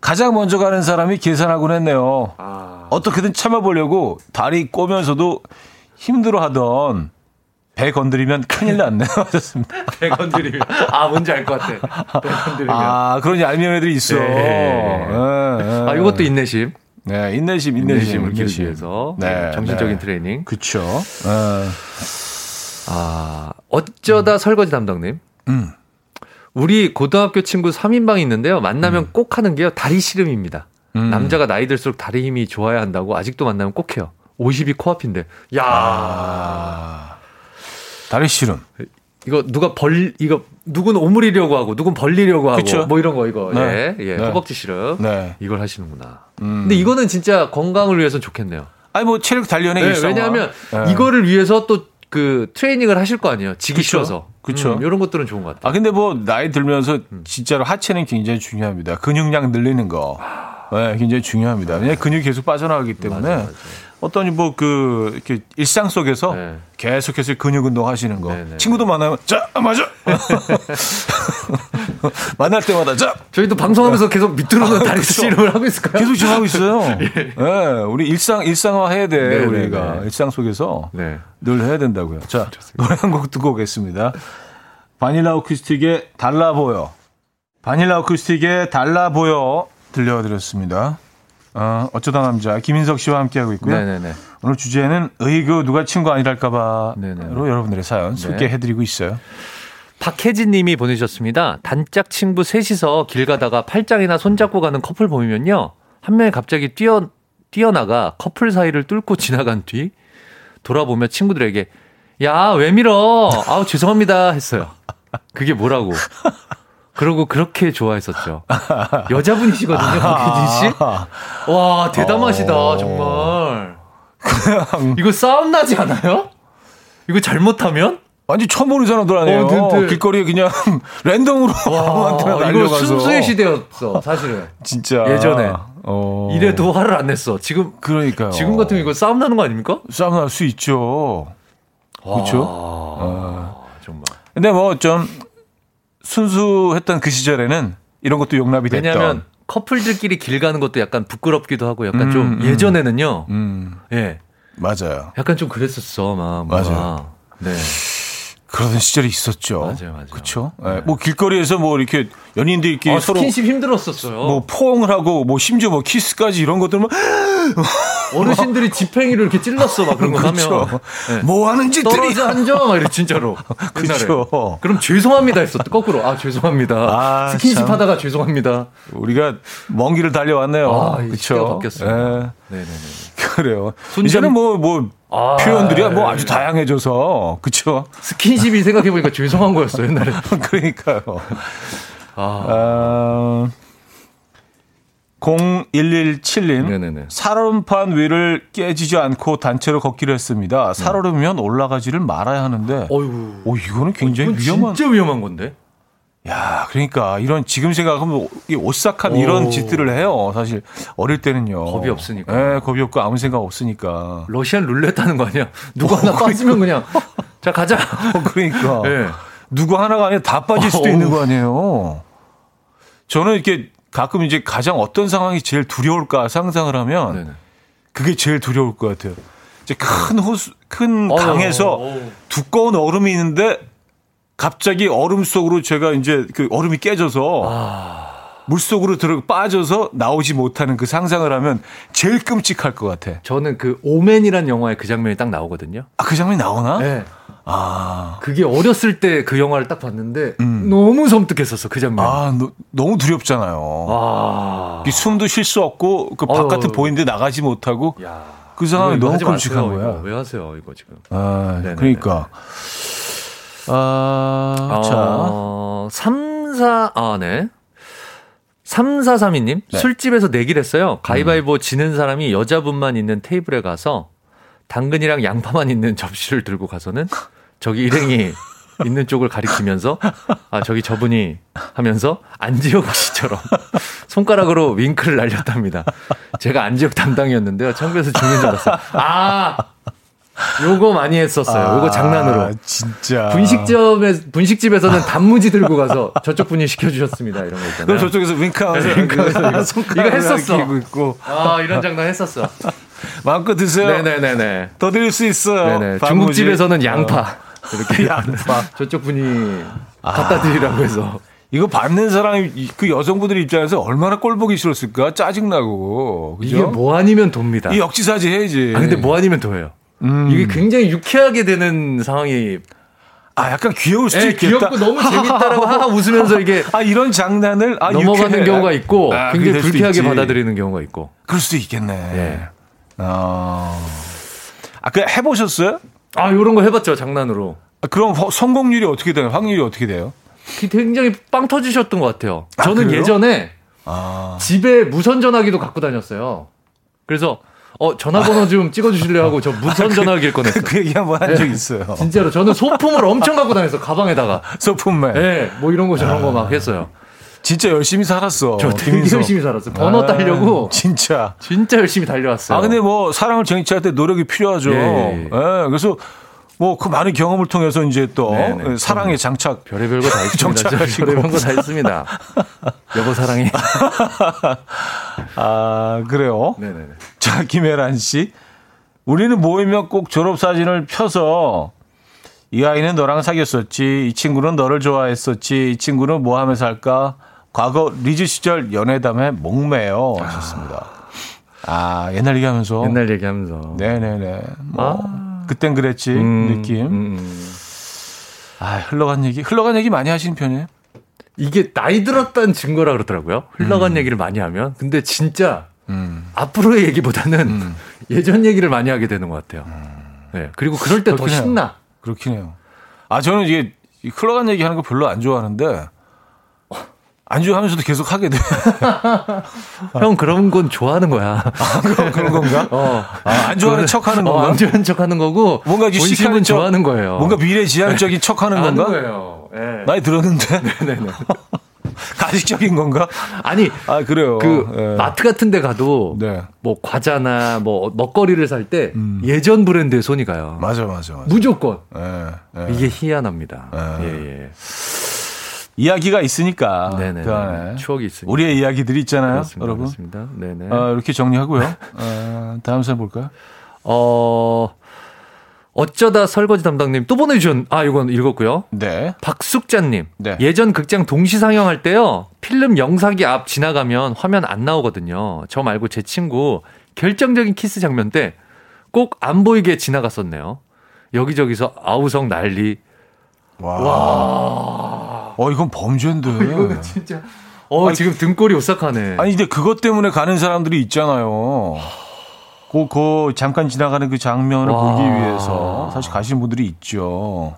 가장 먼저 가는 사람이 계산하곤 했네요. 아... 어떻게든 참아보려고 다리 꼬면서도 힘들어하던 배 건드리면 큰일 났네요. 배 건드리면. 아, 뭔지 알 것 같아. 배 건드리면. 아, 그런 얄미운 애들이 있어. 네. 네. 아, 이것도 인내심. 네, 인내심, 인내심. 인내심을 키우면서 네, 정신적인 네. 트레이닝. 그쵸. 네. 아, 어쩌다 음. 설거지 담당님. 음. 우리 고등학교 친구 삼 인방이 있는데요. 만나면 음. 꼭 하는 게요. 다리 시름입니다. 음. 남자가 나이 들수록 다리 힘이 좋아야 한다고 아직도 만나면 꼭 해요. 오십이 코앞인데. 야 아. 다리 시름. 이거 누가 벌, 이거 누군 오므리려고 하고 누군 벌리려고 하고 그쵸? 뭐 이런 거 이거. 네. 예, 예. 네. 허벅지 시름. 네. 이걸 하시는구나. 음. 근데 이거는 진짜 건강을 위해서는 좋겠네요. 아니 뭐 체력 단련에 네, 일상화. 왜냐하면 네. 이거를 위해서 또 그 트레이닝을 하실 거 아니에요. 지기 쉬워서. 그렇죠. 음, 이런 것들은 좋은 것 같아요. 아 근데 뭐 나이 들면서 진짜로 하체는 굉장히 중요합니다. 근육량 늘리는 거, 네, 굉장히 중요합니다. 왜냐 근육이 계속 빠져나가기 때문에 맞아, 맞아. 어떤 뭐 그 이렇게 일상 속에서 네. 계속해서 근육 운동하시는 거. 네, 네. 친구도 만나면 자 맞아. 만날 때마다 자. 저희도 방송하면서 계속 밑으로는 다리 씨름을 하고 있을까요? 계속 지금 하고 있어요. 예. 네, 우리 일상 일상화 해야 돼 네, 우리가 네. 일상 속에서. 네. 늘 해야 된다고요. 자, 좋습니다. 노래 한 곡 듣고 오겠습니다. 바닐라 어쿠스틱의 달라 보여. 바닐라 어쿠스틱의 달라 보여 들려드렸습니다. 어, 어쩌다 남자 김인석 씨와 함께하고 있고요. 네네네. 오늘 주제는 의교 누가 친구 아니랄까봐로 네네네. 여러분들의 사연 소개해드리고 있어요. 박혜진 님이 보내주셨습니다. 단짝 친구 셋이서 길 가다가 팔짱이나 손잡고 가는 커플 보면요. 한 명이 갑자기 뛰어, 뛰어나가 커플 사이를 뚫고 지나간 뒤 돌아보며 친구들에게 야, 왜 밀어? 아우, 죄송합니다. 했어요. 그게 뭐라고. 그러고 그렇게 좋아했었죠. 여자분이시거든요, 박혜진 씨. 와, 대담하시다, 정말. 이거 싸움 나지 않아요? 이거 잘못하면? 완전 처음 보는 사람들 아니에요. 어, 길거리에 그냥 랜덤으로 아무한테나 날려가서. 이거 순수의 시대였어, 사실은. 진짜. 예전에. 어. 이래도 화를 안 냈어. 지금. 그러니까요. 지금 같으면 이거 싸움 나는 거 아닙니까? 싸움 날 수 있죠. 그렇죠. 아, 정말. 근데 뭐 좀 순수했던 그 시절에는 이런 것도 용납이 됐던. 왜냐하면 커플들끼리 길 가는 것도 약간 부끄럽기도 하고 약간 음, 좀 예전에는요. 음. 예. 맞아요. 약간 좀 그랬었어, 막. 맞아요. 네. 그러던 시절이 있었죠. 맞아요, 맞아요. 그렇죠. 네. 네. 뭐 길거리에서 뭐 이렇게 연인들끼리 아, 서로 스킨십 힘들었었어요. 뭐 포옹을 하고 뭐 심지어 뭐 키스까지 이런 것들 막 어르신들이 지팡이를 이렇게 찔렀어 막 그런 거 그렇죠. 하면 네. 뭐 하는지 떨어져 앉아 막 이래 진짜로. 그렇죠. 그럼 죄송합니다 했어. 거꾸로 아 죄송합니다. 아, 스킨십 참. 하다가 죄송합니다. 우리가 먼 길을 달려왔네요. 아, 그렇죠. 바뀌었어요. 네, 네, 네. 그래요. 손잡이... 이제는 뭐 뭐. 아, 표현들이 아, 뭐 아주 다양해져서 그렇죠. 스킨십이 생각해 보니까 죄송한 거였어요 옛날에. 그러니까요. 아. 어, 공일일칠 님 네네네. 살얼음판 위를 깨지지 않고 단체로 걷기로 했습니다. 살얼음이면 올라가지를 말아야 하는데. 어이구. 오 이거는 굉장히 이건 위험한. 진짜 위험한 건데. 야, 그러니까 이런 지금 생각하면 오싹한 이런 짓들을 해요. 사실 어릴 때는요. 겁이 없으니까. 예, 겁이 없고 아무 생각 없으니까. 러시안 룰렛 하는 거 아니야? 누구 하나 어, 빠지면 그러니까. 그냥 자 가자. 어, 그러니까. 네. 누구 하나가 아니라 다 빠질 수도 어, 있는 거 아니에요. 저는 이렇게 가끔 이제 가장 어떤 상황이 제일 두려울까 상상을 하면 네네. 그게 제일 두려울 것 같아요. 이제 큰 호수, 큰 강에서 어, 어, 어. 두꺼운 얼음이 있는데. 갑자기 얼음 속으로 제가 이제 그 얼음이 깨져서 아... 물 속으로 들어 빠져서 나오지 못하는 그 상상을 하면 제일 끔찍할 것 같아. 저는 그 오맨이란 영화에 그 장면이 딱 나오거든요. 아, 그 장면이 나오나? 네. 아. 그게 어렸을 때 그 영화를 딱 봤는데 음. 너무 섬뜩했었어, 그 장면. 아, 너, 너무 두렵잖아요. 아. 숨도 쉴 수 없고 그 바깥은 보이는데 나가지 못하고 야. 그 상황이 너무 끔찍한 마세요, 거야. 이거. 왜 하세요, 이거 지금. 아, 네네네. 그러니까. 아, 자. 어, 삼사, 아, 네. 삼사삼이 님, 네. 술집에서 내기를 했어요. 가위바위보 음. 지는 사람이 여자분만 있는 테이블에 가서 당근이랑 양파만 있는 접시를 들고 가서는 저기 일행이 있는 쪽을 가리키면서 아, 저기 저분이 하면서 안지혁 씨처럼 손가락으로 윙크를 날렸답니다. 제가 안지혁 담당이었는데요. 창피해서 죽는 줄 알았어요. 아! 요거 많이 했었어요. 요거 아, 장난으로. 진짜. 분식점에, 분식집에서는 단무지 들고 가서 저쪽 분이 시켜주셨습니다. 이런 거 있잖아요. 그럼 저쪽에서 윙크하면서. 윙크하면서. 이거, 손가락 이거 했었어. 있고. 아, 이런 장난 했었어. 마음껏 드세요. 네네네네. 더 드릴 수 있어요. 중국집에서는 양파. 어. 이렇게. 양파. 저쪽 분이 갖다 드리라고 해서. 이거 받는 사람이 그 여성분들 입장에서 얼마나 꼴보기 싫었을까? 짜증나고. 그죠? 이게 뭐 아니면 돕니다. 이 역지사지 해야지. 아, 근데 뭐 아니면 도예요. 음. 이게 굉장히 유쾌하게 되는 상황이 아 약간 귀여울 수도 네, 있겠다. 귀엽고 너무 재밌다라고 하하 웃으면서 이게 아 이런 장난을 아, 넘어가는 유쾌해. 경우가 있고 아, 굉장히 불쾌하게 받아들이는 경우가 있고. 그럴 수도 있겠네. 네. 어... 아, 그 해보셨어요? 아 이런 거 해봤죠 장난으로. 아, 그럼 성공률이 어떻게 돼요? 확률이 어떻게 돼요? 굉장히 빵 터지셨던 것 같아요. 저는 아, 예전에 아... 집에 무선 전화기도 갖고 다녔어요. 그래서 어 전화번호 좀 찍어주실래요 하고 저 무선 전화기를 꺼냈어요. 그, 그 얘기 한번 한 적 네. 있어요. 진짜로 저는 소품을 엄청 갖고 다녔어 가방에다가. 소품만. 예, 네, 뭐 이런 거 저런 아, 거 막 했어요. 진짜 열심히 살았어. 저 되게 김인성. 열심히 살았어요. 번호 아, 따려고. 진짜. 진짜 열심히 달려왔어요. 아 근데 뭐 사랑을 쟁취할 때 노력이 필요하죠. 예. 예. 예 그래서 뭐 그 많은 경험을 통해서 이제 또 네네. 사랑의 장착. 별의별 거 다 있습니다. 별의별 거 다 있습니다. 여보 사랑해. 아 그래요. 네네네. 자 김혜란 씨, 우리는 모이면 꼭 졸업 사진을 펴서 이 아이는 너랑 사귀었었지, 이 친구는 너를 좋아했었지, 이 친구는 뭐 하면서 할까? 과거 리즈 시절 연애담에 목매요. 하셨습니다. 아 옛날 얘기하면서. 옛날 얘기하면서. 네네네. 뭐. 아. 그땐 그랬지 음, 느낌. 음. 아 흘러간 얘기, 흘러간 얘기 많이 하시는 편이에요? 이게 나이 들었다는 증거라 그러더라고요. 흘러간 음. 얘기를 많이 하면. 근데 진짜 음. 앞으로의 얘기보다는 음. 예전 얘기를 많이 하게 되는 것 같아요. 음. 네. 그리고 그럴 때 더 신나. 그렇긴 해요. 아 저는 이게 흘러간 얘기하는 거 별로 안 좋아하는데 안 좋아하면서도 계속 하게 돼. 형 그런 건 좋아하는 거야. 아, 그런, 그런 건가? 어. 아, 안 좋아하는 척하는 건가? 어, 안 좋아하는 척하는 거고. 뭔가 본심은 좋아하는 거예요. 뭔가 미래지향적인 척하는 건가? 거예요. 네. 나이 들었는데. 네네네. 가식적인 건가? 아니, 아 그래요. 그 예. 마트 같은데 가도 네. 뭐 과자나 뭐 먹거리를 살 때 음. 예전 브랜드에 손이 가요. 맞아, 맞아, 맞아. 무조건. 예, 예. 이게 희한합니다. 예. 예, 예. 이야기가 있으니까. 네네. 그 안에 추억이 있으니까. 우리의 이야기들이 있잖아요, 그렇습니다, 여러분. 그렇습니다. 네네. 어, 이렇게 정리하고요. 어, 다음 사연 볼까요? 어. 어쩌다 설거지 담당님 또 보내주셨, 아, 이건 읽었고요. 네. 박숙자님. 네. 예전 극장 동시 상영할 때요. 필름 영사기 앞 지나가면 화면 안 나오거든요. 저 말고 제 친구 결정적인 키스 장면 때 꼭 안 보이게 지나갔었네요. 여기저기서 아우성 난리. 와. 와. 어, 이건 범죄인데. 어, 이거 진짜. 어, 아니, 지금 등골이 오싹하네. 아니, 근데 그것 때문에 가는 사람들이 있잖아요. 그, 그, 잠깐 지나가는 그 장면을 와. 보기 위해서 사실 가시는 분들이 있죠.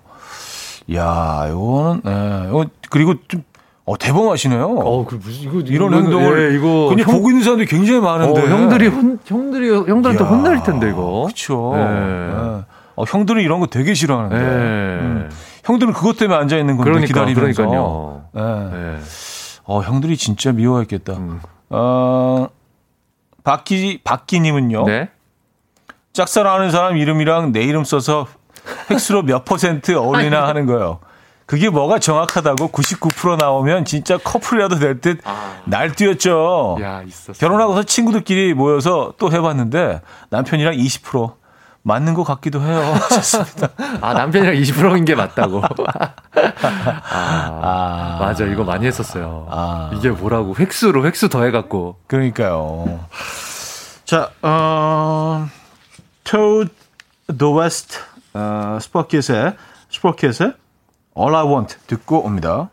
이야, 요거는, 예, 요거, 그리고 좀, 어, 대범하시네요. 어, 그, 무슨, 이거, 이런 행동을. 예, 이거. 그냥 형, 보고 있는 사람들이 굉장히 많은데. 어, 형들이, 혼, 형들이, 형들한테 이야, 혼날 텐데, 이거. 그쵸. 예. 예. 어, 형들은 이런 거 되게 싫어하는데. 예. 음, 형들은 그것 때문에 앉아있는 건데 그러니까, 기다리면서. 그러니까요. 예. 예. 어, 형들이 진짜 미워했겠다. 음. 어, 박기, 박기님은요. 네. 짝사랑하는 사람 이름이랑 내 이름 써서 획수로 몇 퍼센트 어울리나 하는 거예요. 그게 뭐가 정확하다고 구십구 퍼센트 나오면 진짜 커플이라도 될 듯 날뛰었죠. 야, 결혼하고서 친구들끼리 모여서 또 해봤는데 남편이랑 이십 퍼센트 맞는 것 같기도 해요. 좋습니다. 아, 남편이랑 이십 퍼센트인 게 맞다고. 아, 아, 맞아. 이거 많이 했었어요. 아, 이게 뭐라고. 획수로 획수 더해갖고. 그러니까요. 자, 어, Toad the West, 어, 스포켓의, 스포켓의 All I Want 듣고 옵니다.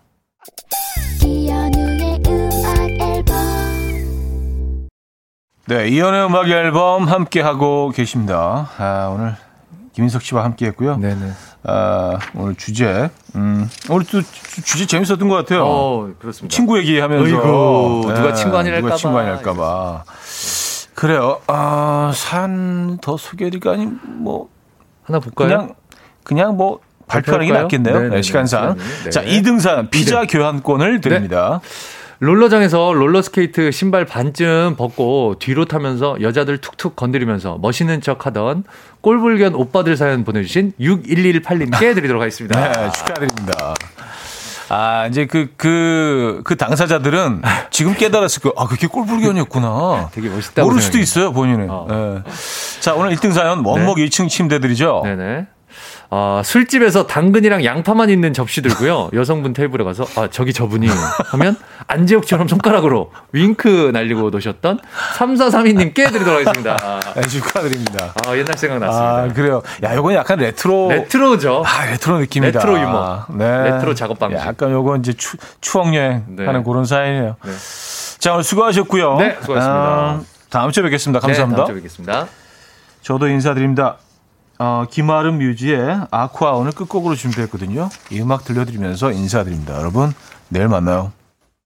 네, 이현의 음악 앨범 함께하고 계십니다. 아, 오늘 김인석 씨와 함께했고요. 네네. 아, 오늘 주제, 음, 오늘 또 주제 재밌었던 것 같아요. 어, 그렇습니다. 친구 얘기하면서. 어이구, 누가 네, 친구 아니랄까봐. 누가 친구 아니랄까봐. 그래요. 아, 산 더 소개해드릴까? 아니, 뭐. 하나 볼까요? 그냥, 그냥 뭐. 발표하는 게 낫겠네요. 네, 시간상. 네. 자, 이 등산 피자 네. 교환권을 드립니다. 네. 롤러장에서 롤러스케이트 신발 반쯤 벗고 뒤로 타면서 여자들 툭툭 건드리면서 멋있는 척하던 꼴불견 오빠들 사연 보내주신 육일일팔님께 드리도록 하겠습니다. 네, 축하드립니다. 아, 이제 그, 그, 그 당사자들은 지금 깨달았을 거예요. 아, 그게 꼴불견이었구나. 되게 멋있다. 모를 생각했네. 수도 있어요, 본인은. 어. 네. 자, 오늘 일 등 사연 원목 네. 이 층 침대들이죠. 네네. 어, 술집에서 당근이랑 양파만 있는 접시 들고요. 여성분 테이블에 가서 아 저기 저분이 하면 안재욱처럼 손가락으로 윙크 날리고 노셨던 삼사삼이님께 드리도록 하겠습니다. 아, 네, 축하드립니다. 아, 옛날 생각났습니다. 아, 그래요. 야, 요건 약간 레트로. 레트로죠. 아, 레트로 느낌이다. 레트로 유머. 아, 네. 레트로 작업 방식. 약간 요건 이제 추, 추억여행 네. 하는 그런 사연이에요. 네. 자, 오늘 수고하셨고요. 네, 수고하셨습니다. 아, 다음 주에 뵙겠습니다. 감사합니다. 네, 다음 주에 뵙겠습니다. 저도 인사드립니다. 어, 김아름 뮤지의 아쿠아 오늘 끝곡으로 준비했거든요. 이 음악 들려드리면서 인사드립니다. 여러분, 내일 만나요.